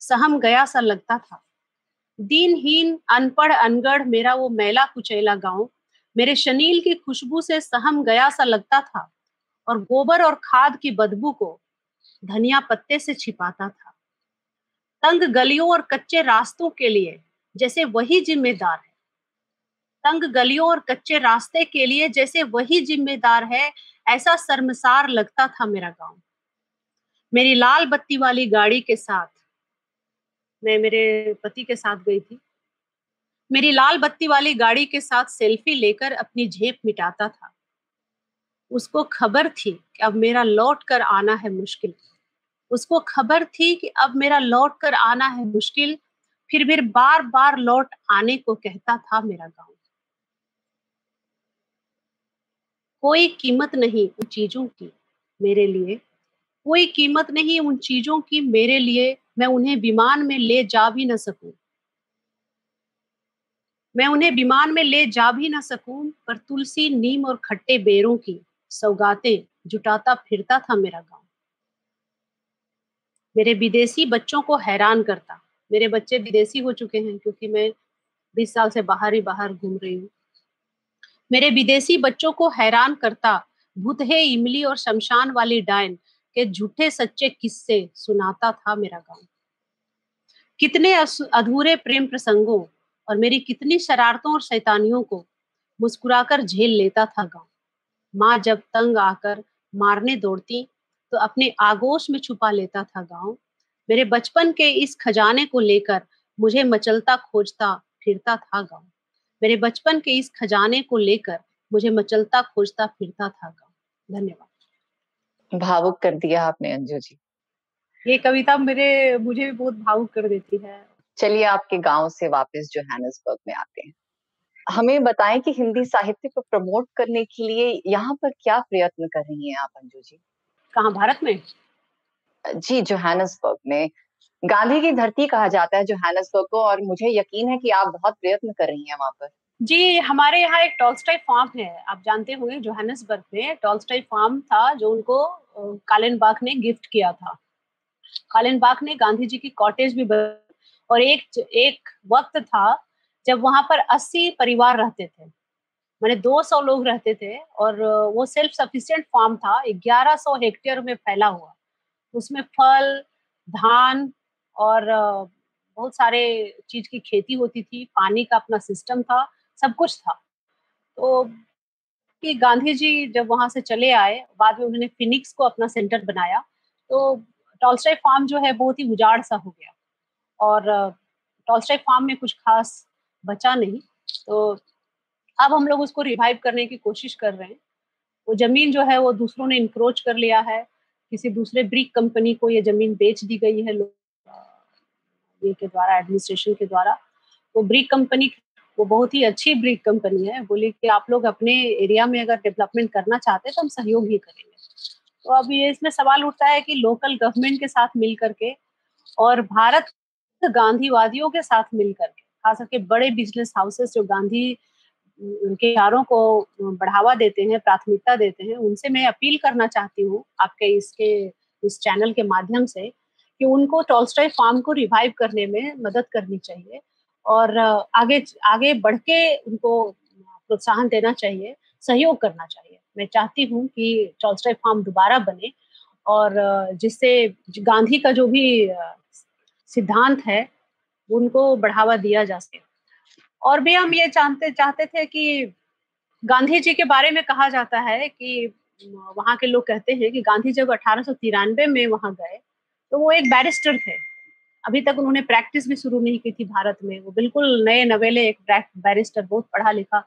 सहम गया सा लगता था। दिनहीन, अनपढ़, अनगढ़ मेरा वो मैला कुचेला गांव मेरे शनील की खुशबू से सहम गया सा लगता था और गोबर और खाद की बदबू को धनिया पत्ते से छिपाता था। तंग गलियों और कच्चे रास्तों के लिए जैसे वही जिम्मेदार है, तंग गलियों और कच्चे रास्ते के लिए जैसे वही जिम्मेदार है, ऐसा शर्मसार लगता था मेरा गांव। मेरी लाल बत्ती वाली गाड़ी के साथ मैं मेरे पति के साथ गई थी। मेरी लाल बत्ती वाली गाड़ी के साथ सेल्फी लेकर अपनी झेप मिटाता था। उसको खबर थी कि अब मेरा लौट कर आना है मुश्किल। उसको खबर थी कि अब मेरा लौट कर आना है मुश्किल, फिर बार बार लौट आने को कहता था मेरा गांव। कोई कीमत नहीं उन चीजों की मेरे लिए, कोई कीमत नहीं उन चीजों की मेरे लिए, मैं उन्हें विमान में ले जा भी न सकूं। मैं उन्हें विमान में ले जा भी न सकूं, पर तुलसी, नीम और खट्टे बेरों की सौगातें जुटाता फिरता था मेरा गांव। मेरे विदेशी बच्चों को हैरान करता। मेरे बच्चे विदेशी हो चुके हैं क्योंकि मैं 20 साल से बाहर घूम रही हूँ। मेरे विदेशी बच्चों को हैरान करता, भुतहे, इमली और शमशान वाली डायन के झूठे सच्चे किस्से सुनाता था मेरा गांव। कितने अधूरे प्रेम प्रसंगों और मेरी कितनी शरारतों और शैतानियों को मुस्कुराकर झेल लेता था गांव। माँ जब तंग आकर मारने दौड़ती तो अपने आगोश में छुपा लेता था गांव। मेरे बचपन के इस खजाने को लेकर मुझे मचलता खोजता फिरता था गांव। मेरे बचपन के इस खजाने को लेकर मुझे मचलता खोजता फिरता था गांव। धन्यवाद। भावुक कर दिया आपने अंजू जी। ये कविता मुझे भी बहुत भावुक कर देती है। चलिए आपके गांव से वापस जोहान्सबर्ग में आते हैं। हमें बताएं कि हिंदी साहित्य को प्रमोट करने के लिए यहाँ पर क्या प्रयत्न कर रही हैं आप अंजू जी? कहाँ, भारत में? जी, जोहान्सबर्ग में। गांधी की धरती कहा जाता है जोहान्सबर्ग को, और मुझे यकीन है कि आप बहुत प्रयत्न कर रही हैं वहाँ पर। जी, हमारे यहाँ एक टॉल्स्टॉय फार्म है। आप जानते होंगे जोहान्सबर्ग में टॉल्स्टॉय फार्म था जो उनको कालेनबाख ने गिफ्ट किया था। कालेनबाख ने गांधी जी की कॉटेज भी, और एक वक्त था जब वहां पर 80 परिवार रहते थे, माने 200 लोग रहते थे, और वो सेल्फ सफिशिएंट फार्म था। 1100 हेक्टेयर में फैला हुआ। उसमें फल, धान और बहुत सारे चीज की खेती होती थी। पानी का अपना सिस्टम था, सब कुछ था। तो कि गांधी जी जब वहां से चले आए, बाद में उन्होंने फेनिक्स को अपना सेंटर बनाया, तो टॉल्स्टॉय फार्म जो है बहुत ही उजाड़ सा हो गया और टॉल्स्टॉय फार्म में कुछ खास बचा नहीं। तो अब हम लोग उसको रिवाइव करने की कोशिश कर रहे हैं। वो जमीन जो है वो दूसरों ने इंक्रोच कर लिया है। किसी दूसरे ब्रिक कंपनी को ये जमीन बेच दी गई है ये के द्वारा, एडमिनिस्ट्रेशन के द्वारा। वो ब्रिक कंपनी, वो बहुत ही अच्छी ब्रिक कंपनी है, बोली कि आप लोग अपने एरिया में अगर डेवलपमेंट करना चाहते हैं तो हम सहयोग ही करेंगे। तो अब ये इसमें सवाल उठता है कि लोकल गवर्नमेंट के साथ मिल करके और भारत गांधीवादियों के साथ मिल करके, खास करके बड़े बिजनेस हाउसेस जो गांधी के विचारों को बढ़ावा देते हैं, प्राथमिकता देते हैं, उनसे मैं अपील करना चाहती हूँ आपके इस चैनल के माध्यम से कि उनको टॉल्स्टॉय फार्म को रिवाइव करने में मदद करनी चाहिए और आगे बढ़ के उनको प्रोत्साहन देना चाहिए, सहयोग करना चाहिए। मैं चाहती हूँ कि टॉल्स्टॉय फार्म दोबारा बने और जिससे गांधी का जो भी सिद्धांत है उनको बढ़ावा दिया जा सके। और भी हम ये चाहते थे कि गांधी जी के बारे में कहा जाता है कि वहाँ के लोग कहते हैं कि गांधी जब 1893 में वहाँ गए तो वो एक बैरिस्टर थे। अभी तक उन्होंने प्रैक्टिस भी शुरू नहीं की थी भारत में। वो बिल्कुल नए नवेले एक बैरिस्टर, बहुत पढ़ा लिखा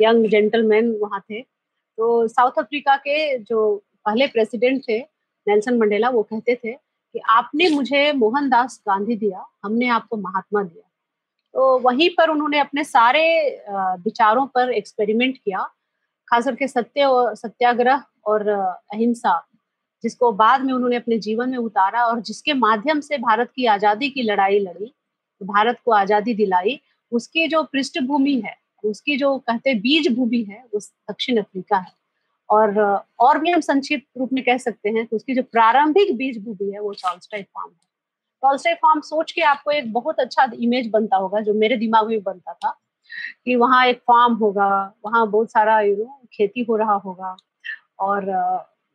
यंग जेंटलमैन वहाँ थे। तो साउथ अफ्रीका के जो पहले प्रेसिडेंट थे नेल्सन मंडेला, वो कहते थे कि आपने मुझे मोहनदास गांधी दिया, हमने आपको महात्मा दिया। तो वहीं पर उन्होंने अपने सारे विचारों पर एक्सपेरिमेंट किया, खास करके सत्याग्रह और अहिंसा, जिसको बाद में उन्होंने अपने जीवन में उतारा और जिसके माध्यम से भारत की आजादी की लड़ाई लड़ी, भारत को आजादी दिलाई। उसकी जो पृष्ठभूमि है, उसकी जो कहते बीज भूमि है, वो दक्षिण अफ्रीका है। और भी हम संक्षिप्त रूप में कह सकते हैं तो उसकी जो प्रारंभिक बीज भूमि है वो टॉल्स्टॉय फार्म है। टॉल्स्टॉय फार्म सोच के आपको एक बहुत अच्छा इमेज बनता होगा, जो मेरे दिमाग में बनता था कि वहाँ एक फार्म होगा, वहाँ बहुत सारा खेती हो रहा होगा और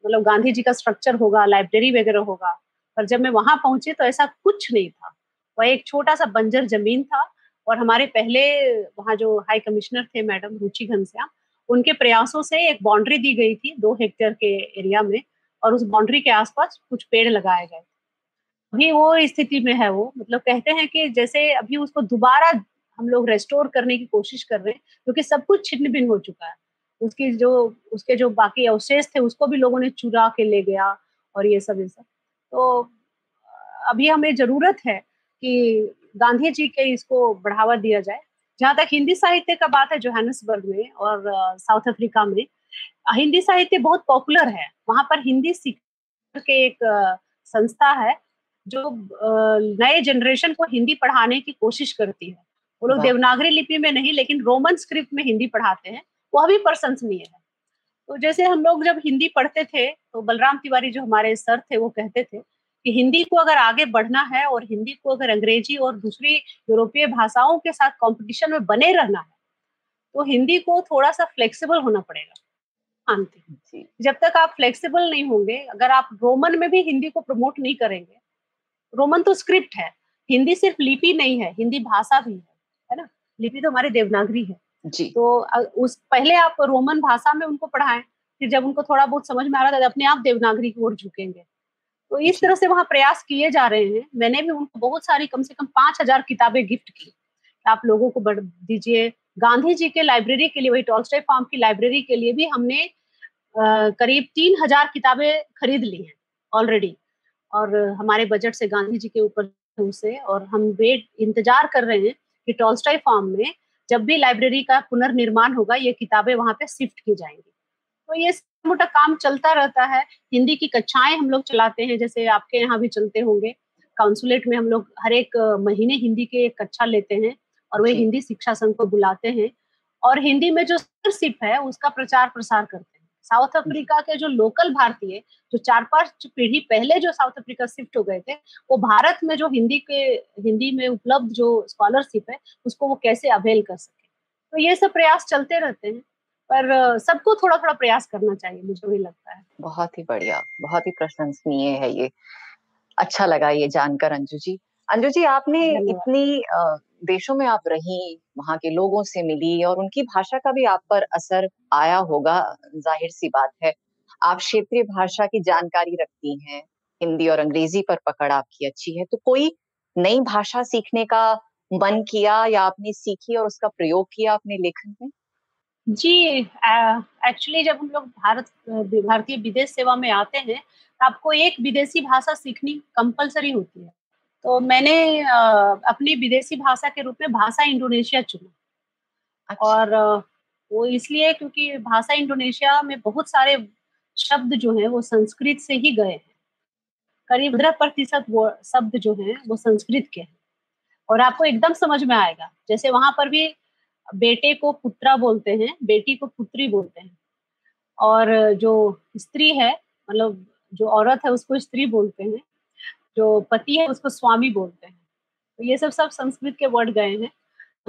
मतलब गांधी जी का स्ट्रक्चर होगा, लाइब्रेरी वगैरह होगा। पर जब मैं वहाँ पहुंची तो ऐसा कुछ नहीं था। वह एक छोटा सा बंजर जमीन था और हमारे पहले वहाँ जो हाई कमिश्नर थे मैडम रुचि घनस्या, उनके प्रयासों से एक बाउंड्री दी गई थी 2 हेक्टेयर के एरिया में और उस बाउंड्री के आसपास कुछ पेड़ लगाए गए। अभी वो स्थिति में है। वो मतलब कहते हैं कि जैसे अभी उसको दोबारा हम लोग रेस्टोर करने की कोशिश कर रहे हैं क्योंकि सब कुछ छिन्न भिन्न हो चुका है। उसके जो बाकी अवशेष थे उसको भी लोगों ने चुरा के ले गया और ये सब। तो अभी हमें जरूरत है कि गांधी जी के इसको बढ़ावा दिया जाए। जहाँ तक हिंदी साहित्य का बात है, जोहान्सबर्ग में और साउथ अफ्रीका में हिंदी साहित्य बहुत पॉपुलर है। वहाँ पर हिंदी शिक्षा के एक संस्था है जो नए जनरेशन को हिंदी पढ़ाने की कोशिश करती है। वो लोग देवनागरी लिपि में नहीं लेकिन रोमन स्क्रिप्ट में हिंदी पढ़ाते हैं, वह भी प्रशंसनीय है। तो जैसे हम लोग जब हिंदी पढ़ते थे तो बलराम तिवारी जो हमारे सर थे वो कहते थे कि हिंदी को अगर आगे बढ़ना है और हिंदी को अगर अंग्रेजी और दूसरी यूरोपीय भाषाओं के साथ कंपटीशन में बने रहना है तो हिंदी को थोड़ा सा फ्लेक्सिबल होना पड़ेगा। जब तक आप फ्लेक्सिबल नहीं होंगे, अगर आप रोमन में भी हिंदी को प्रमोट नहीं करेंगे, रोमन तो स्क्रिप्ट है, हिंदी सिर्फ लिपि नहीं है, हिंदी भाषा भी है ना। लिपि तो हमारी देवनागरी है जी। तो उस पहले आप रोमन भाषा में उनको पढ़ाएं, फिर जब उनको थोड़ा बहुत समझ में आ रहा था अपने आप देवनागरी की ओर झुकेंगे। तो इस तरह से वहाँ प्रयास किए जा रहे हैं। मैंने भी उनको बहुत सारी कम से कम 5000 किताबें गिफ्ट की, आप लोगों को दीजिए। गांधी जी के लाइब्रेरी के लिए, वही टॉल्स्टॉय फार्म की लाइब्रेरी के लिए भी हमने करीब 3000 किताबें खरीद ली हैं ऑलरेडी, और हमारे बजट से गांधी जी के ऊपर से। और हम वेट इंतजार कर रहे हैं कि टॉल्स्टॉय फार्म में जब भी लाइब्रेरी का पुनर्निर्माण होगा ये किताबें वहां पे शिफ्ट की जाएंगी। तो ये मोटा काम चलता रहता है। हिंदी की कक्षाएं हम लोग चलाते हैं, जैसे आपके यहाँ भी चलते होंगे। काउंसुलेट में हम लोग हर एक महीने हिंदी की एक कक्षा लेते हैं और वे हिंदी शिक्षा संघ को बुलाते हैं और हिंदी में जो सिप है उसका प्रचार प्रसार करते हैं। साउथ अफ्रीका के जो लोकल भारतीय जो 4-5 पीढ़ी पहले जो साउथ अफ्रीका शिफ्ट हो गए थे, वो भारत में जो हिंदी में उपलब्ध जो स्कॉलरशिप है उसको वो कैसे अवेल कर सके। तो ये सब प्रयास चलते रहते हैं, पर सबको थोड़ा थोड़ा प्रयास करना चाहिए, मुझे भी लगता है। बहुत ही बढ़िया, बहुत ही प्रशंसनीय है ये। अच्छा लगा ये जानकर अंजू जी। अंजू जी, आपने इतनी देशों में आप रही, वहाँ के लोगों से मिली और उनकी भाषा का भी आप पर असर आया होगा, जाहिर सी बात है। आप क्षेत्रीय भाषा की जानकारी रखती हैं, हिंदी और अंग्रेजी पर पकड़ आपकी अच्छी है। तो कोई नई भाषा सीखने का मन किया या आपने सीखी और उसका प्रयोग किया अपने लेखन में? जी, एक्चुअली जब हम लोग भारतीय विदेश सेवा में आते हैं आपको एक विदेशी भाषा सीखनी कंपलसरी होती है। तो मैंने अपनी विदेशी भाषा के रूप में भाषा इंडोनेशिया चुना। अच्छा। और वो इसलिए क्योंकि भाषा इंडोनेशिया में बहुत सारे शब्द जो हैं वो संस्कृत से ही गए हैं। करीब 15% शब्द जो हैं वो संस्कृत के हैं और आपको एकदम समझ में आएगा। जैसे वहां पर भी बेटे को पुत्रा बोलते हैं, बेटी को पुत्री बोलते हैं, और जो स्त्री है मतलब जो औरत है उसको स्त्री बोलते हैं, जो पति है उसको स्वामी बोलते हैं। तो ये सब संस्कृत के वर्ड गए हैं।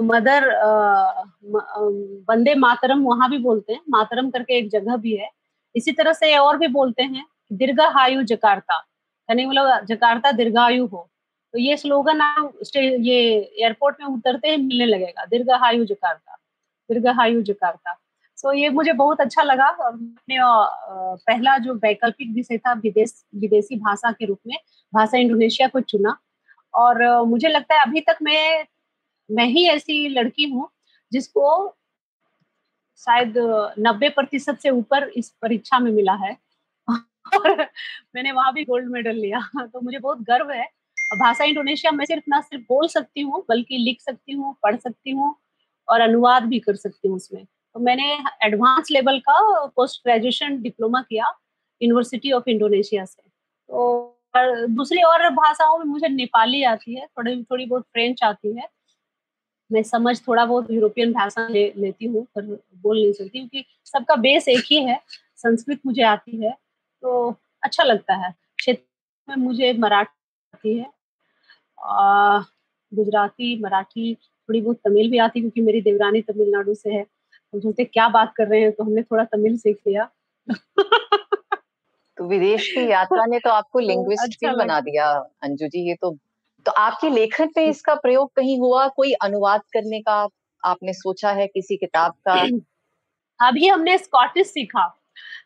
मदर वंदे मातरम वहाँ भी बोलते हैं, मातरम करके एक जगह भी है। इसी तरह से और भी बोलते हैं दीर्घायु जकार्ता, यानी मतलब जकार्ता दीर्घायु हो। तो ये स्लोगन ये एयरपोर्ट में उतरते ही मिलने लगेगा, दीर्घायु जकार्ता, दीर्घायु जकार्ता। सो ये मुझे बहुत अच्छा लगा। और मैंने पहला जो वैकल्पिक विषय था विदेशी भाषा के रूप में भाषा इंडोनेशिया को चुना। और मुझे लगता है अभी तक मैं ही ऐसी लड़की हूँ जिसको शायद 90% से ऊपर इस परीक्षा में मिला है और मैंने वहाँ भी गोल्ड मेडल लिया। तो मुझे बहुत गर्व है। भाषा इंडोनेशिया मैं ना सिर्फ बोल सकती हूँ बल्कि लिख सकती हूँ, पढ़ सकती हूँ और अनुवाद भी कर सकती हूँ उसमें। तो मैंने एडवांस लेवल का पोस्ट ग्रेजुएशन डिप्लोमा किया यूनिवर्सिटी ऑफ इंडोनेशिया से। तो दूसरी और भाषाओं में मुझे नेपाली आती है, थोड़ी बहुत फ्रेंच आती है। मैं समझ थोड़ा बहुत यूरोपियन भाषा लेती हूँ पर बोल नहीं सकती क्योंकि सबका बेस एक ही है। संस्कृत मुझे आती है तो अच्छा लगता है। क्षेत्र में मुझे मराठी आती है, गुजराती, मराठी, थोड़ी बहुत तमिल भी आती है क्योंकि मेरी देवरानी तमिलनाडु से है। बोलते क्या बात कर रहे हैं, तो हमने थोड़ा तमिल सीख लिया। तो विदेश की यात्रा ने तो आपको लिंग्विस्ट भी बना दिया अंजू जी। ये तो आपके लेखन पे इसका प्रयोग कहीं हुआ? कोई अनुवाद करने का आपने सोचा है किसी किताब का? अभी हमने स्कॉटिश सीखा।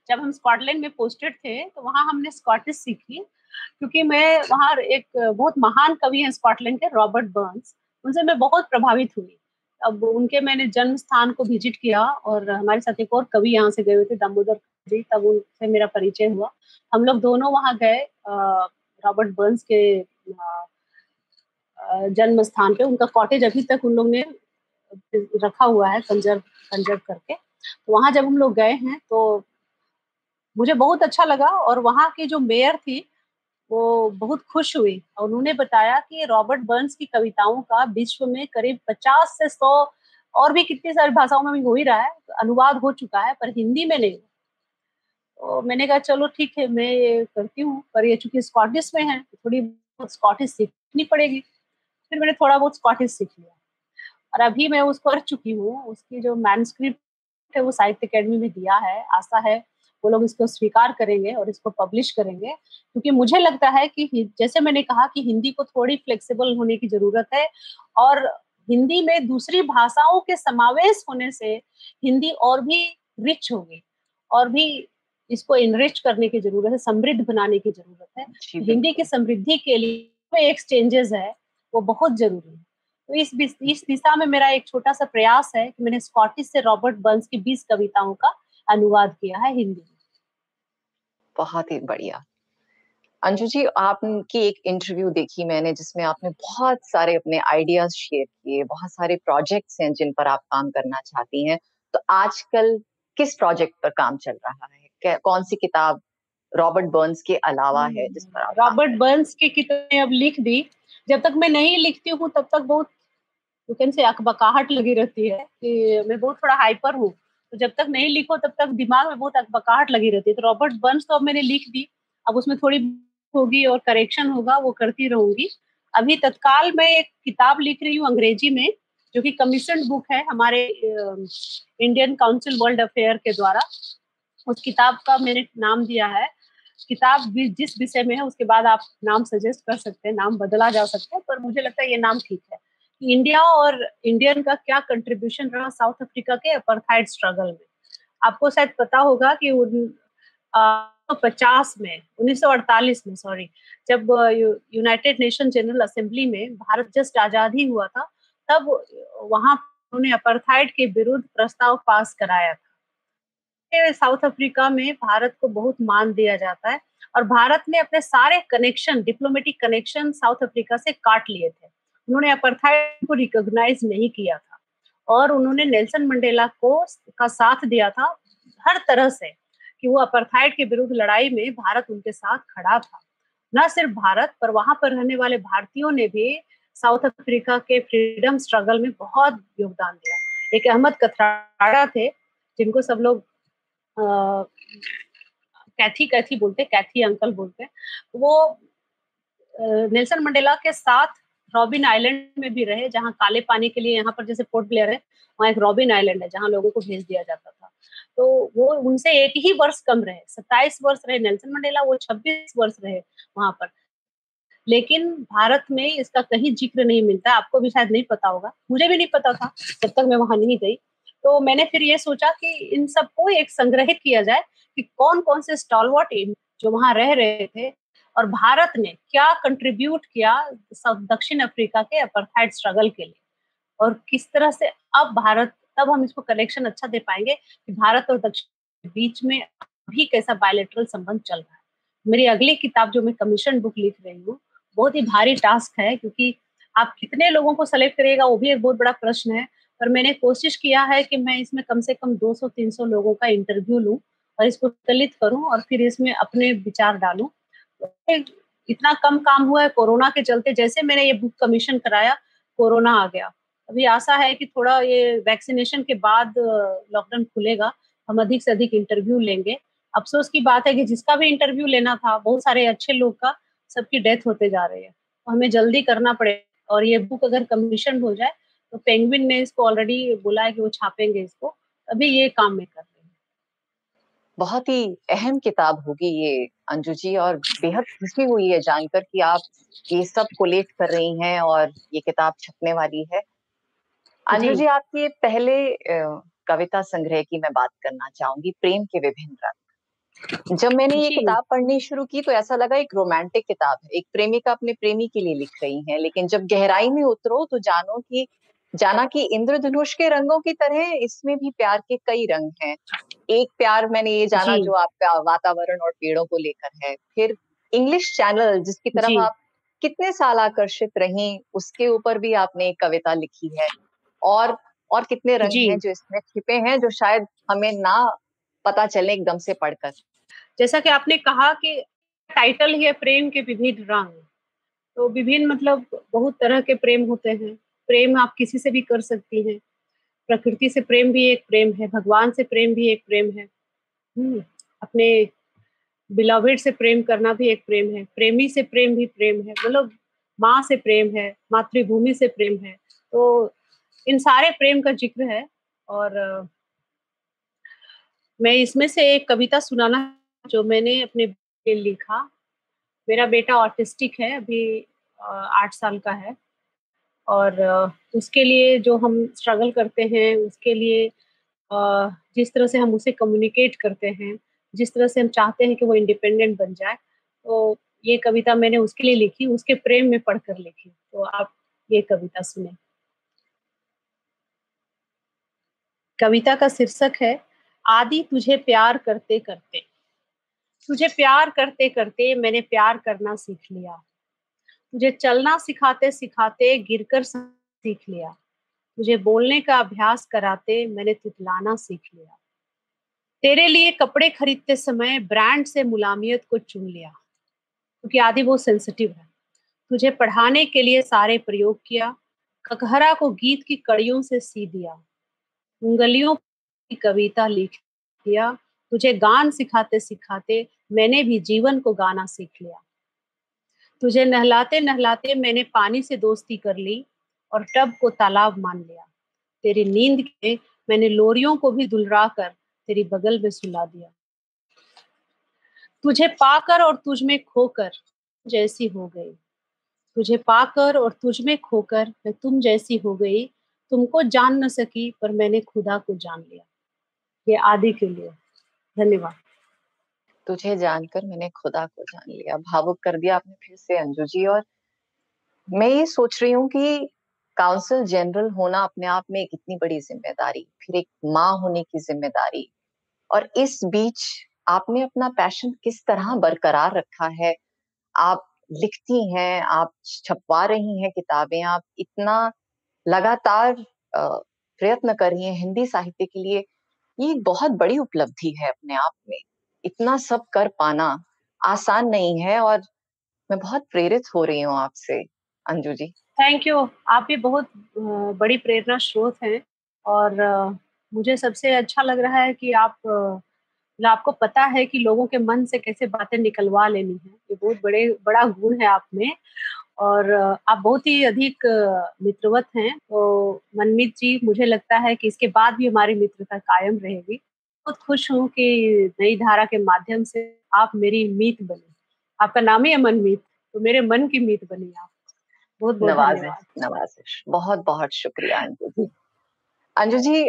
जब हम स्कॉटलैंड में पोस्टेड थे तो वहाँ हमने स्कॉटिश सीखी क्योंकि मैं वहाँ एक बहुत महान कवि है स्कॉटलैंड के, रॉबर्ट बर्न्स, उनसे मैं बहुत प्रभावित हुई। अब उनके मैंने जन्म स्थान को विजिट किया और हमारे साथ एक और कवि यहाँ से गए हुए थे दामोदर खड़से, तब उनसे मेरा परिचय हुआ। हम लोग दोनों वहाँ गए रॉबर्ट बर्न्स के जन्म स्थान पे। उनका कॉटेज अभी तक उन लोग ने रखा हुआ है कंजर्व करके। तो वहाँ जब हम लोग गए हैं तो मुझे बहुत अच्छा लगा। और वहाँ की जो मेयर थी वो बहुत खुश हुए और उन्होंने बताया कि रॉबर्ट बर्न्स की कविताओं का विश्व में करीब 50 से 100 और भी कितनी सारी भाषाओं में भी हो ही रहा है, अनुवाद हो चुका है, पर हिंदी में नहीं। तो मैंने कहा चलो ठीक है मैं ये करती हूँ, पर ये चूंकि स्कॉटिश में है थोड़ी बहुत स्कॉटिश सीखनी पड़ेगी। फिर मैंने थोड़ा बहुत स्कॉटिश सीख लिया और अभी मैं उसको कर चुकी हूँ। उसकी जो मैनस्क्रिप्ट है वो साहित्य अकेडमी में दिया है, आशा है वो लोग इसको स्वीकार करेंगे और इसको पब्लिश करेंगे, क्योंकि मुझे लगता है कि जैसे मैंने कहा कि हिंदी को थोड़ी फ्लेक्सिबल होने की जरूरत है और हिंदी में दूसरी भाषाओं के समावेश होने से हिंदी और भी रिच होगी और भी इसको इनरिच करने की जरूरत है, समृद्ध बनाने की जरूरत है। हिंदी की समृद्धि के लिए एक्सचेंजेस है वो बहुत जरूरी है। तो इस दिशा में मेरा एक छोटा सा प्रयास है कि मैंने स्कॉटिश से रॉबर्ट बर्न्स की 20 कविताओं का अनुवाद किया है हिंदी में। बहुत ही बढ़िया। अंजू जी, आपकी एक इंटरव्यू देखी मैंने जिसमें आपने बहुत सारे अपने आइडियाज शेयर किए, बहुत सारे प्रोजेक्ट्स हैं जिन पर आप काम करना चाहती हैं। तो आजकल किस प्रोजेक्ट पर काम चल रहा है, कौन सी किताब रॉबर्ट बर्न्स के अलावा है जिस पर आप? रॉबर्ट बर्न्स की किताबें अब लिख दी, जब तक मैं नहीं लिखती हूँ तब तक बहुत यू कैन से अकबकाहट लगी रहती है कि मैं बहुत थोड़ा हाइपर हूँ, तो जब तक नहीं लिखो तब तक दिमाग में बहुत अकबकाहट लगी रहती है। तो रॉबर्ट बर्न्स तो अब मैंने लिख दी, अब उसमें थोड़ी होगी और करेक्शन होगा वो करती रहूंगी। अभी तत्काल मैं एक किताब लिख रही हूँ अंग्रेजी में जो कि कमीशन बुक है हमारे इंडियन काउंसिल वर्ल्ड अफेयर के द्वारा। उस किताब का मैंने नाम दिया है, किताब जिस विषय में है उसके बाद आप नाम सजेस्ट कर सकते हैं, नाम बदला जा सकता है, पर मुझे लगता है ये नाम ठीक है। इंडिया और इंडियन का क्या कंट्रीब्यूशन रहा साउथ अफ्रीका के अपार्थाइड स्ट्रगल में। आपको शायद पता होगा कि 1948 में जब यूनाइटेड नेशन जनरल असेंबली में भारत जस्ट आजादी हुआ था, तब वहां उन्होंने अपार्थाइड के विरुद्ध प्रस्ताव पास कराया था। साउथ अफ्रीका में भारत को बहुत मान दिया जाता है और भारत ने अपने सारे connection, diplomatic connection South Africa से काट लिए थे। उन्होंने अपार्थाइड को रिकॉग्नाइज नहीं किया था और उन्होंने नेल्सन मंडेला का साथ दिया था हर तरह से कि वो अपार्थाइड के विरुद्ध लड़ाई में भारत उनके साथ खड़ा था। न सिर्फ भारत पर वहां पर रहने वाले भारतीयों ने भी साउथ अफ्रीका के फ्रीडम स्ट्रगल में बहुत योगदान दिया। एक अहमद कथराड़ा थे जिनको सब लोग कैथी बोलते, कैथी अंकल बोलते, वो नेल्सन मंडेला के साथ रॉबिन आईलैंड में भी रहे, जहाँ काले पानी के लिए यहाँ पर जैसे पोर्ट ब्लेयर है वहाँ एक रॉबिन आईलैंड है जहाँ लोगों को भेज दिया जाता था। तो वो उनसे एक ही वर्ष कम रहे, 27 वर्ष रहे नेल्सन मंडेला, वो 26 वर्ष रहे वहां पर। लेकिन भारत में इसका कहीं जिक्र नहीं मिलता, आपको भी शायद नहीं पता होगा, मुझे भी नहीं पता था जब तक मैं वहां नहीं गई। तो मैंने फिर ये सोचा कि इन सबको एक संग्रहित किया जाए कि कौन कौन से स्टॉलवर्ट जो वहां रह रहे थे और भारत ने क्या कंट्रीब्यूट किया दक्षिण अफ्रीका के अपार्थाइड स्ट्रगल के लिए और किस तरह से अब भारत, तब हम इसको कनेक्शन अच्छा दे पाएंगे कि भारत और दक्षिण के बीच में अभी कैसा बायलैटरल संबंध चल रहा है। मेरी अगली किताब जो मैं कमीशन बुक लिख रही हूँ, बहुत ही भारी टास्क है क्योंकि आप कितने लोगों को सेलेक्ट करिएगा वो भी एक बहुत बड़ा प्रश्न है, पर मैंने कोशिश किया है कि मैं इसमें कम से कम 200-300 लोगों का इंटरव्यू लूँ और इसको संकलित करूँ और फिर इसमें अपने विचार डालूँ। इतना कम काम हुआ है कोरोना के चलते, जैसे मैंने ये बुक कमीशन कराया कोरोना आ गया। अभी आशा है कि थोड़ा ये वैक्सीनेशन के बाद लॉकडाउन खुलेगा, हम अधिक से अधिक इंटरव्यू लेंगे। अफसोस की बात है कि जिसका भी इंटरव्यू लेना था बहुत सारे अच्छे लोग का, सबकी डेथ होते जा रही है, तो हमें जल्दी करना पड़ेगा। और ये बुक अगर कमीशन हो जाए तो पेंगुइन ने इसको ऑलरेडी बोला है कि वो छापेंगे इसको, अभी ये काम में कर रहे हैं। बहुत ही अहम किताब होगी ये अंजू जी, और बेहद खुशी हुई है जानकर कि आप ये सब कोलेट कर रही हैं और ये किताब छपने वाली है। अंजू जी, आपके पहले कविता संग्रह की मैं बात करना चाहूंगी, प्रेम के विभिन्न रंग। जब मैंने ये किताब पढ़नी शुरू की तो ऐसा लगा एक रोमांटिक किताब है, एक प्रेमिका अपने प्रेमी के लिए लिख रही है, लेकिन जब गहराई में उतरो तो जाना कि इंद्रधनुष के रंगों की तरह इसमें भी प्यार के कई रंग हैं। एक प्यार मैंने ये जाना जो आपका वातावरण और पेड़ों को लेकर है, फिर इंग्लिश चैनल जिसकी तरफ आप कितने साल आकर्षित रहीं उसके ऊपर भी आपने एक कविता लिखी है, और कितने रंग हैं जो इसमें छिपे हैं जो शायद हमें ना पता चले एकदम से पढ़कर। जैसा कि आपने कहा कि टाइटल ही है प्रेम के विभिन्न रंग। तो विभिन्न मतलब बहुत तरह के प्रेम होते हैं। प्रेम आप किसी से भी कर सकती हैं। प्रकृति से प्रेम भी एक प्रेम है, भगवान से प्रेम भी एक प्रेम है, अपने बिलॉवेड से प्रेम करना भी एक प्रेम है, प्रेमी से प्रेम भी प्रेम है, मतलब माँ से प्रेम है, मातृभूमि से प्रेम है। तो इन सारे प्रेम का जिक्र है। और मैं इसमें से एक कविता सुनाना जो मैंने अपने लिए लिखा। मेरा बेटा ऑटिस्टिक है, अभी 8 साल का है, और उसके लिए जो हम स्ट्रगल करते हैं, उसके लिए जिस तरह से हम उसे कम्युनिकेट करते हैं, जिस तरह से हम चाहते हैं कि वो इंडिपेंडेंट बन जाए, तो ये कविता मैंने उसके लिए लिखी, उसके प्रेम में पढ़कर लिखी। तो आप ये कविता सुने। कविता का शीर्षक है आदि तुझे प्यार करते करते। तुझे प्यार करते करते मैंने प्यार करना सीख लिया, तुझे चलना सिखाते सिखाते गिरकर सीख लिया, तुझे बोलने का अभ्यास कराते मैंने तुतलाना सीख लिया, तेरे लिए कपड़े खरीदते समय ब्रांड से मुलामियत को चुन लिया, क्योंकि आदि बहुत सेंसिटिव है, तुझे पढ़ाने के लिए सारे प्रयोग किया, ककहरा को गीत की कड़ियों से सी दिया, उंगलियों की कविता लिख दिया, तुझे गान सिखाते सिखाते मैंने भी जीवन को गाना सीख लिया, तुझे नहलाते नहलाते मैंने पानी से दोस्ती कर ली और टब को तालाब मान लिया, तेरी नींद के मैंने लोरियों को भी दुलरा कर तेरी बगल में सुला दिया, तुझे पाकर और तुझ में खोकर जैसी हो गई, तुझे पाकर और तुझ में खोकर मैं तुम जैसी हो गई, तुमको जान न सकी पर मैंने खुदा को जान लिया। ये आदि के लिए। धन्यवाद। तुझे जानकर मैंने खुदा को जान लिया, भावुक कर दिया आपने फिर से अंजू जी। और मैं ये सोच रही हूँ कि काउंसिल जनरल होना अपने आप में एक इतनी बड़ी जिम्मेदारी, फिर एक माँ होने की जिम्मेदारी, और इस बीच आपने अपना पैशन किस तरह बरकरार रखा है। आप लिखती हैं, आप छपवा रही हैं किताबें, आप इतना लगातार प्रयत्न कर रही हैं हिंदी साहित्य के लिए, ये बहुत बड़ी उपलब्धि है अपने आप में। इतना सब कर पाना आसान नहीं है और मैं बहुत प्रेरित हो रही हूँ आपसे अंजू जी। Thank you. आप भी बहुत बड़ी प्रेरणा स्रोत हैं और मुझे सबसे अच्छा लग रहा है कि आपको पता है कि लोगों के मन से कैसे बातें निकलवा लेनी है। ये बहुत बड़ा गुण है आप में और आप बहुत ही अधिक मित्रवत हैं। तो मनमीत जी, मुझे लगता है कि इसके बाद भी हमारी मित्रता कायम रहेगी। बहुत खुश हूँ कि नई धारा के माध्यम से आप मेरी मीत बनी। आपका नाम ही है मनमीत, तो मेरे मन की मीत बनी आप। बहुत नवाजिश, बहुत बहुत शुक्रिया अंजू जी। अंजू जी,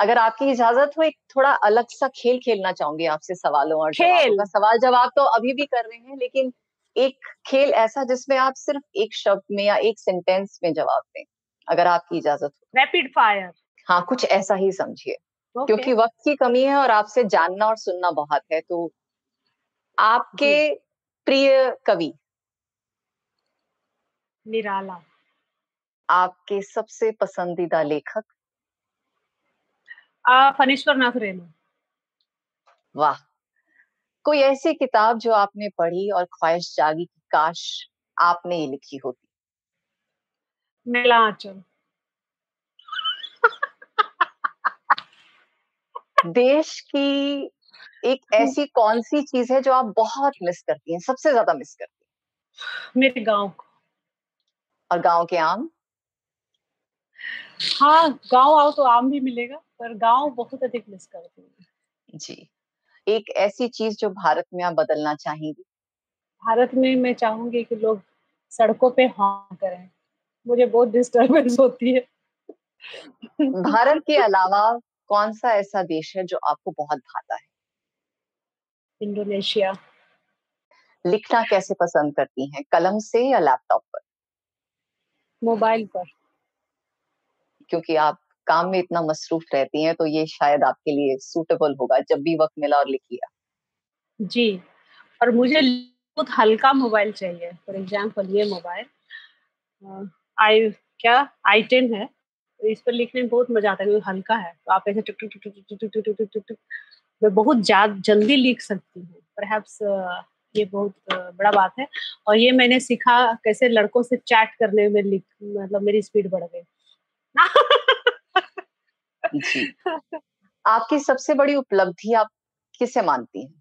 अगर आपकी इजाजत हो, एक थोड़ा अलग सा खेल खेलना चाहूंगी आपसे, सवालों और जवाबों का। सवाल जवाब तो अभी भी कर रहे हैं, लेकिन एक खेल ऐसा जिसमें आप सिर्फ एक शब्द में या एक सेंटेंस में जवाब दें, अगर आपकी इजाजत हो। Rapid fire. हाँ, कुछ ऐसा ही समझिए, क्योंकि वक्त की कमी है और आपसे जानना और सुनना बहुत है। तो आपके प्रिय कवि? निराला। आपके सबसे पसंदीदा लेखक? फणीश्वरनाथ रेणु। वाह। कोई ऐसी किताब जो आपने पढ़ी और ख्वाहिश जागी कि काश आपने ये लिखी होती? मेला आंचल। देश की एक ऐसी कौन सी चीज है जो आप बहुत मिस करती हैं, सबसे ज्यादा मिस करती हैं? मेरे गांव को। और गांव के आम? हाँ, गांव आओ तो आम भी मिलेगा, पर गांव बहुत अधिक मिस करती हूँ जी। एक ऐसी चीज जो भारत में आप बदलना चाहेंगी? भारत में मैं चाहूंगी कि लोग सड़कों पे हॉर्न करें, मुझे बहुत डिस्टर्बेंस होती है। भारत के अलावा कौन सा ऐसा देश है जो आपको बहुत भाता है? इंडोनेशिया। लिखना कैसे पसंद करती हैं, कलम से या लैपटॉप पर? मोबाइल पर। क्योंकि आप काम में इतना मसरूफ रहती हैं, तो ये शायद आपके लिए सूटेबल होगा। जब भी वक्त मिला और लिखिया जी। और मुझे बहुत हल्का मोबाइल चाहिए, फॉर एग्जांपल ये मोबाइल i10 है, इस पर लिखने में बहुत मजा आता है, हल्का है। तो आप ऐसे टुक टुक टुक टुक टुक टुक टुक टुक, मैं बहुत जल्दी लिख सकती हूँ। परहैप्स ये बहुत बड़ा बात है। और ये मैंने सीखा कैसे लड़कों से चैट करने में, मतलब मेरी स्पीड बढ़ गई। आपकी सबसे बड़ी उपलब्धि आप किसे मानती हैं?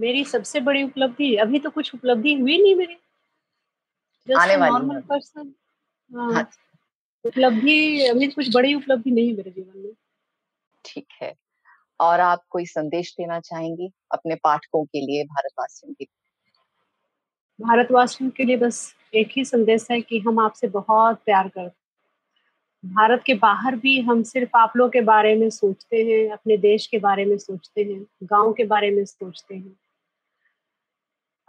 मेरी सबसे बड़ी उपलब्धि, अभी तो कुछ उपलब्धि हुई नहीं मेरी, आने वाली नॉर्मल पर्सन। हाँ, उपलब्धि अभी कुछ बड़ी उपलब्धि नहीं मेरे जीवन में। ठीक है, और आप कोई संदेश देना चाहेंगी अपने पाठकों के लिए, भारतवासियों के लिए? भारतवासियों के लिए बस एक ही संदेश है कि हम आपसे बहुत प्यार करते हैं। भारत के बाहर भी हम सिर्फ आप लोग के बारे में सोचते हैं, अपने देश के बारे में सोचते हैं, गांव के बारे में सोचते हैं।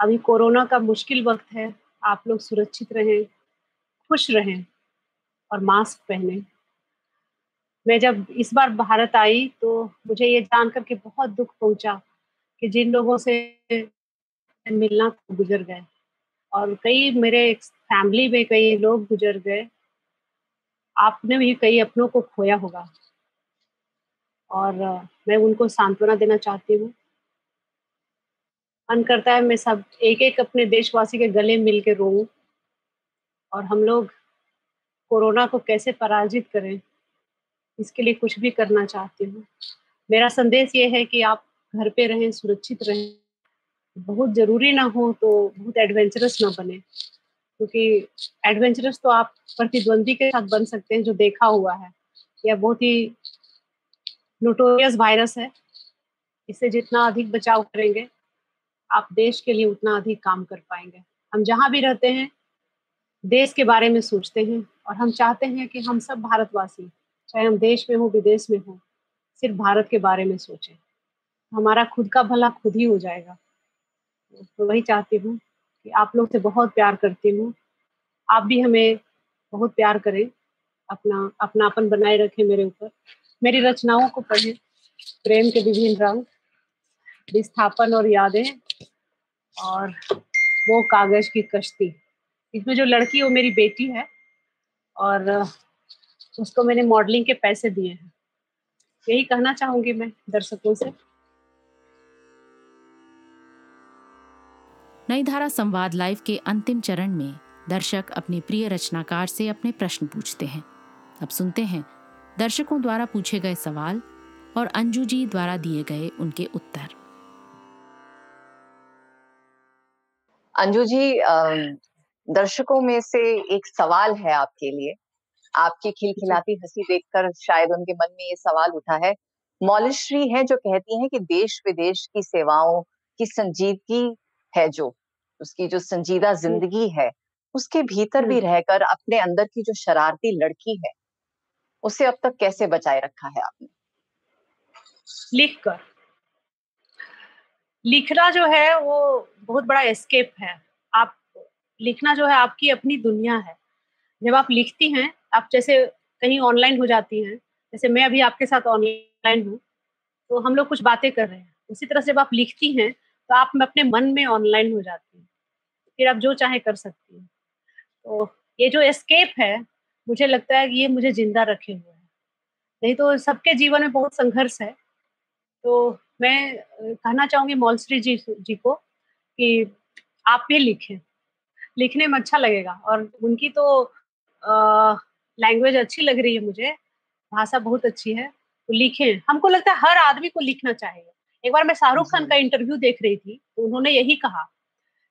अभी कोरोना का मुश्किल वक्त है, आप लोग सुरक्षित रहें, खुश रहें और मास्क पहने। मैं जब इस बार भारत आई तो मुझे ये जानकर के बहुत दुख पहुंचा कि जिन लोगों से मिलना गुजर गए और कई मेरे फैमिली में कई लोग गुजर गए। आपने भी कई अपनों को खोया होगा और मैं उनको सांत्वना देना चाहती हूँ। मन करता है मैं सब एक एक अपने देशवासी के गले मिल के रोऊं और हम लोग कोरोना को कैसे पराजित करें, इसके लिए कुछ भी करना चाहती हूँ। मेरा संदेश ये है कि आप घर पे रहें, सुरक्षित रहें, बहुत जरूरी ना हो तो बहुत एडवेंचरस ना बने, क्योंकि एडवेंचरस तो आप प्रतिद्वंदी के साथ बन सकते हैं जो देखा हुआ है। यह बहुत ही नोटोरियस वायरस है, इससे जितना अधिक बचाव करेंगे आप देश के लिए उतना अधिक काम कर पाएंगे। हम जहाँ भी रहते हैं देश के बारे में सोचते हैं और हम चाहते हैं कि हम सब भारतवासी, चाहे हम देश में हो विदेश में हो, सिर्फ भारत के बारे में सोचें। हमारा खुद का भला खुद ही हो जाएगा। तो वही चाहती हूँ कि आप लोग से बहुत प्यार करती हूँ, आप भी हमें बहुत प्यार करें, अपनापन बनाए रखें मेरे ऊपर। मेरी रचनाओं को पढ़ें, प्रेम के विभिन्न रंग, विस्थापन और यादें और वो कागज की कश्ती। इसमें जो लड़की है वो मेरी बेटी है और उसको मैंने मॉडलिंग के पैसे दिए हैं। यही कहना चाहूंगी मैं दर्शकों से। नई धारा संवाद लाइव के अंतिम चरण में दर्शक अपने प्रिय रचनाकार से अपने प्रश्न पूछते हैं। अब सुनते हैं दर्शकों द्वारा पूछे गए सवाल और अंजू जी द्वारा दिए गए उनके उत्तर। अंजू जी, दर्शकों में से एक सवाल है आपके लिए। आपकी खिलखिलाती हंसी देखकर शायद उनके मन में ये सवाल उठा है। मौलश्री है जो कहती हैं कि देश विदेश की सेवाओं की संजीदगी है, जो उसकी जो संजीदा जिंदगी है, उसके भीतर भी रहकर अपने अंदर की जो शरारती लड़की है उसे अब तक कैसे बचाए रखा है आपने? लिखकर। लिखना जो है वो बहुत बड़ा एस्केप है। आप लिखना जो है आपकी अपनी दुनिया है। जब आप लिखती हैं, आप जैसे कहीं ऑनलाइन हो जाती हैं, जैसे मैं अभी आपके साथ ऑनलाइन हूँ तो हम लोग कुछ बातें कर रहे हैं, उसी तरह से जब आप लिखती हैं तो आप अपने मन में ऑनलाइन हो जाती हैं, फिर आप जो चाहे कर सकती हैं। तो ये जो एस्केप है मुझे लगता है कि ये मुझे जिंदा रखे हुए है, नहीं तो सबके जीवन में बहुत संघर्ष है। तो मैं कहना चाहूँगी मौलश्री जी को कि आप भी लिखें, लिखने में अच्छा लगेगा। और उनकी तो लैंग्वेज अच्छी लग रही है मुझे, भाषा बहुत अच्छी है, तो लिखें। हमको लगता है हर आदमी को लिखना चाहिए। एक बार मैं शाहरुख खान का इंटरव्यू देख रही थी तो उन्होंने यही कहा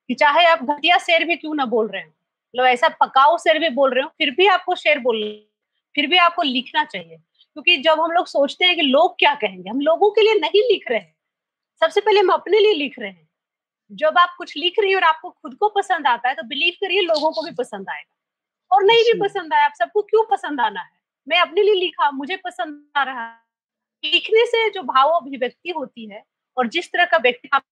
कि चाहे आप घटिया शेर भी क्यों ना बोल रहे हो, मतलब ऐसा पकाऊ शेर भी बोल रहे हो, फिर भी आपको शेर बोलना, फिर भी आपको लिखना चाहिए। क्योंकि जब हम लोग सोचते हैं कि लोग क्या कहेंगे, हम लोगों के लिए नहीं लिख रहे हैं, सबसे पहले हम अपने लिए लिख रहे हैं। जब आप कुछ लिख रही हो और आपको खुद को पसंद आता है तो बिलीव करिए लोगों को भी पसंद आएगा। और नहीं भी पसंद आया, आप सबको क्यों पसंद आना है? मैं अपने लिए लिखा, मुझे पसंद आ रहा। लिखने से जो भावोभिव्यक्ति होती है और जिस तरह का व्यक्ति आप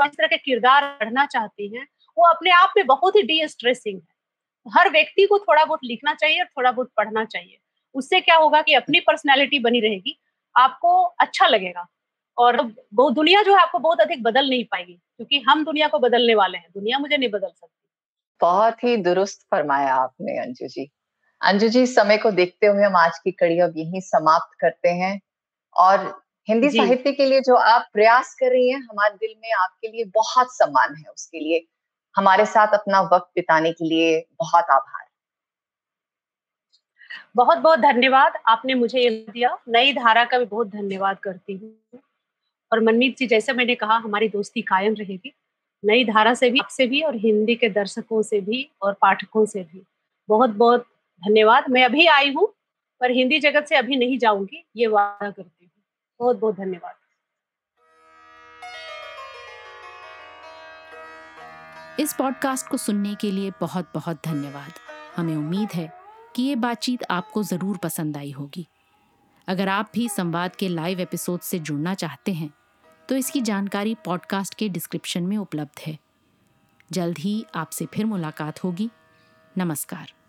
किस तरह के किरदार करना चाहती हैं, वो अपने आप में बहुत ही डी स्ट्रेसिंग है। हर व्यक्ति को थोड़ा बहुत लिखना चाहिए और थोड़ा बहुत पढ़ना चाहिए। उससे क्या होगा कि अपनी पर्सनैलिटी बनी रहेगी, आपको अच्छा लगेगा और बहुत दुनिया जो है आपको बहुत अधिक बदल नहीं पाएगी, क्योंकि हम दुनिया को बदलने वाले हैं, दुनिया मुझे नहीं बदल सकती। बहुत ही दुरुस्त फरमाया आपने अंजू जी। अंजू जी, समय को देखते हुए हम आज की कड़ी अब यहीं समाप्त करते हैं और हिंदी साहित्य के लिए जो आप प्रयास कर रही हैं, हमारे दिल में आपके लिए बहुत सम्मान है। उसके लिए हमारे साथ अपना वक्त बिताने के लिए बहुत आभार, बहुत बहुत धन्यवाद। आपने मुझे ये दिया, नई धारा का भी बहुत धन्यवाद करती हूँ। और मनमीत जी, जैसे मैंने कहा, हमारी दोस्ती कायम रहेगी। नई धारा से भी, आपसे भी और हिंदी के दर्शकों से भी और पाठकों से भी बहुत बहुत धन्यवाद। मैं अभी आई हूँ पर हिंदी जगत से अभी नहीं जाऊंगी, ये वादा करती हूँ। बहुत बहुत धन्यवाद। इस पॉडकास्ट को सुनने के लिए बहुत बहुत धन्यवाद। हमें उम्मीद है कि ये बातचीत आपको जरूर पसंद आई होगी। अगर आप भी संवाद के लाइव एपिसोड से जुड़ना चाहते हैं तो इसकी जानकारी पॉडकास्ट के डिस्क्रिप्शन में उपलब्ध है। जल्द ही आपसे फिर मुलाकात होगी। नमस्कार।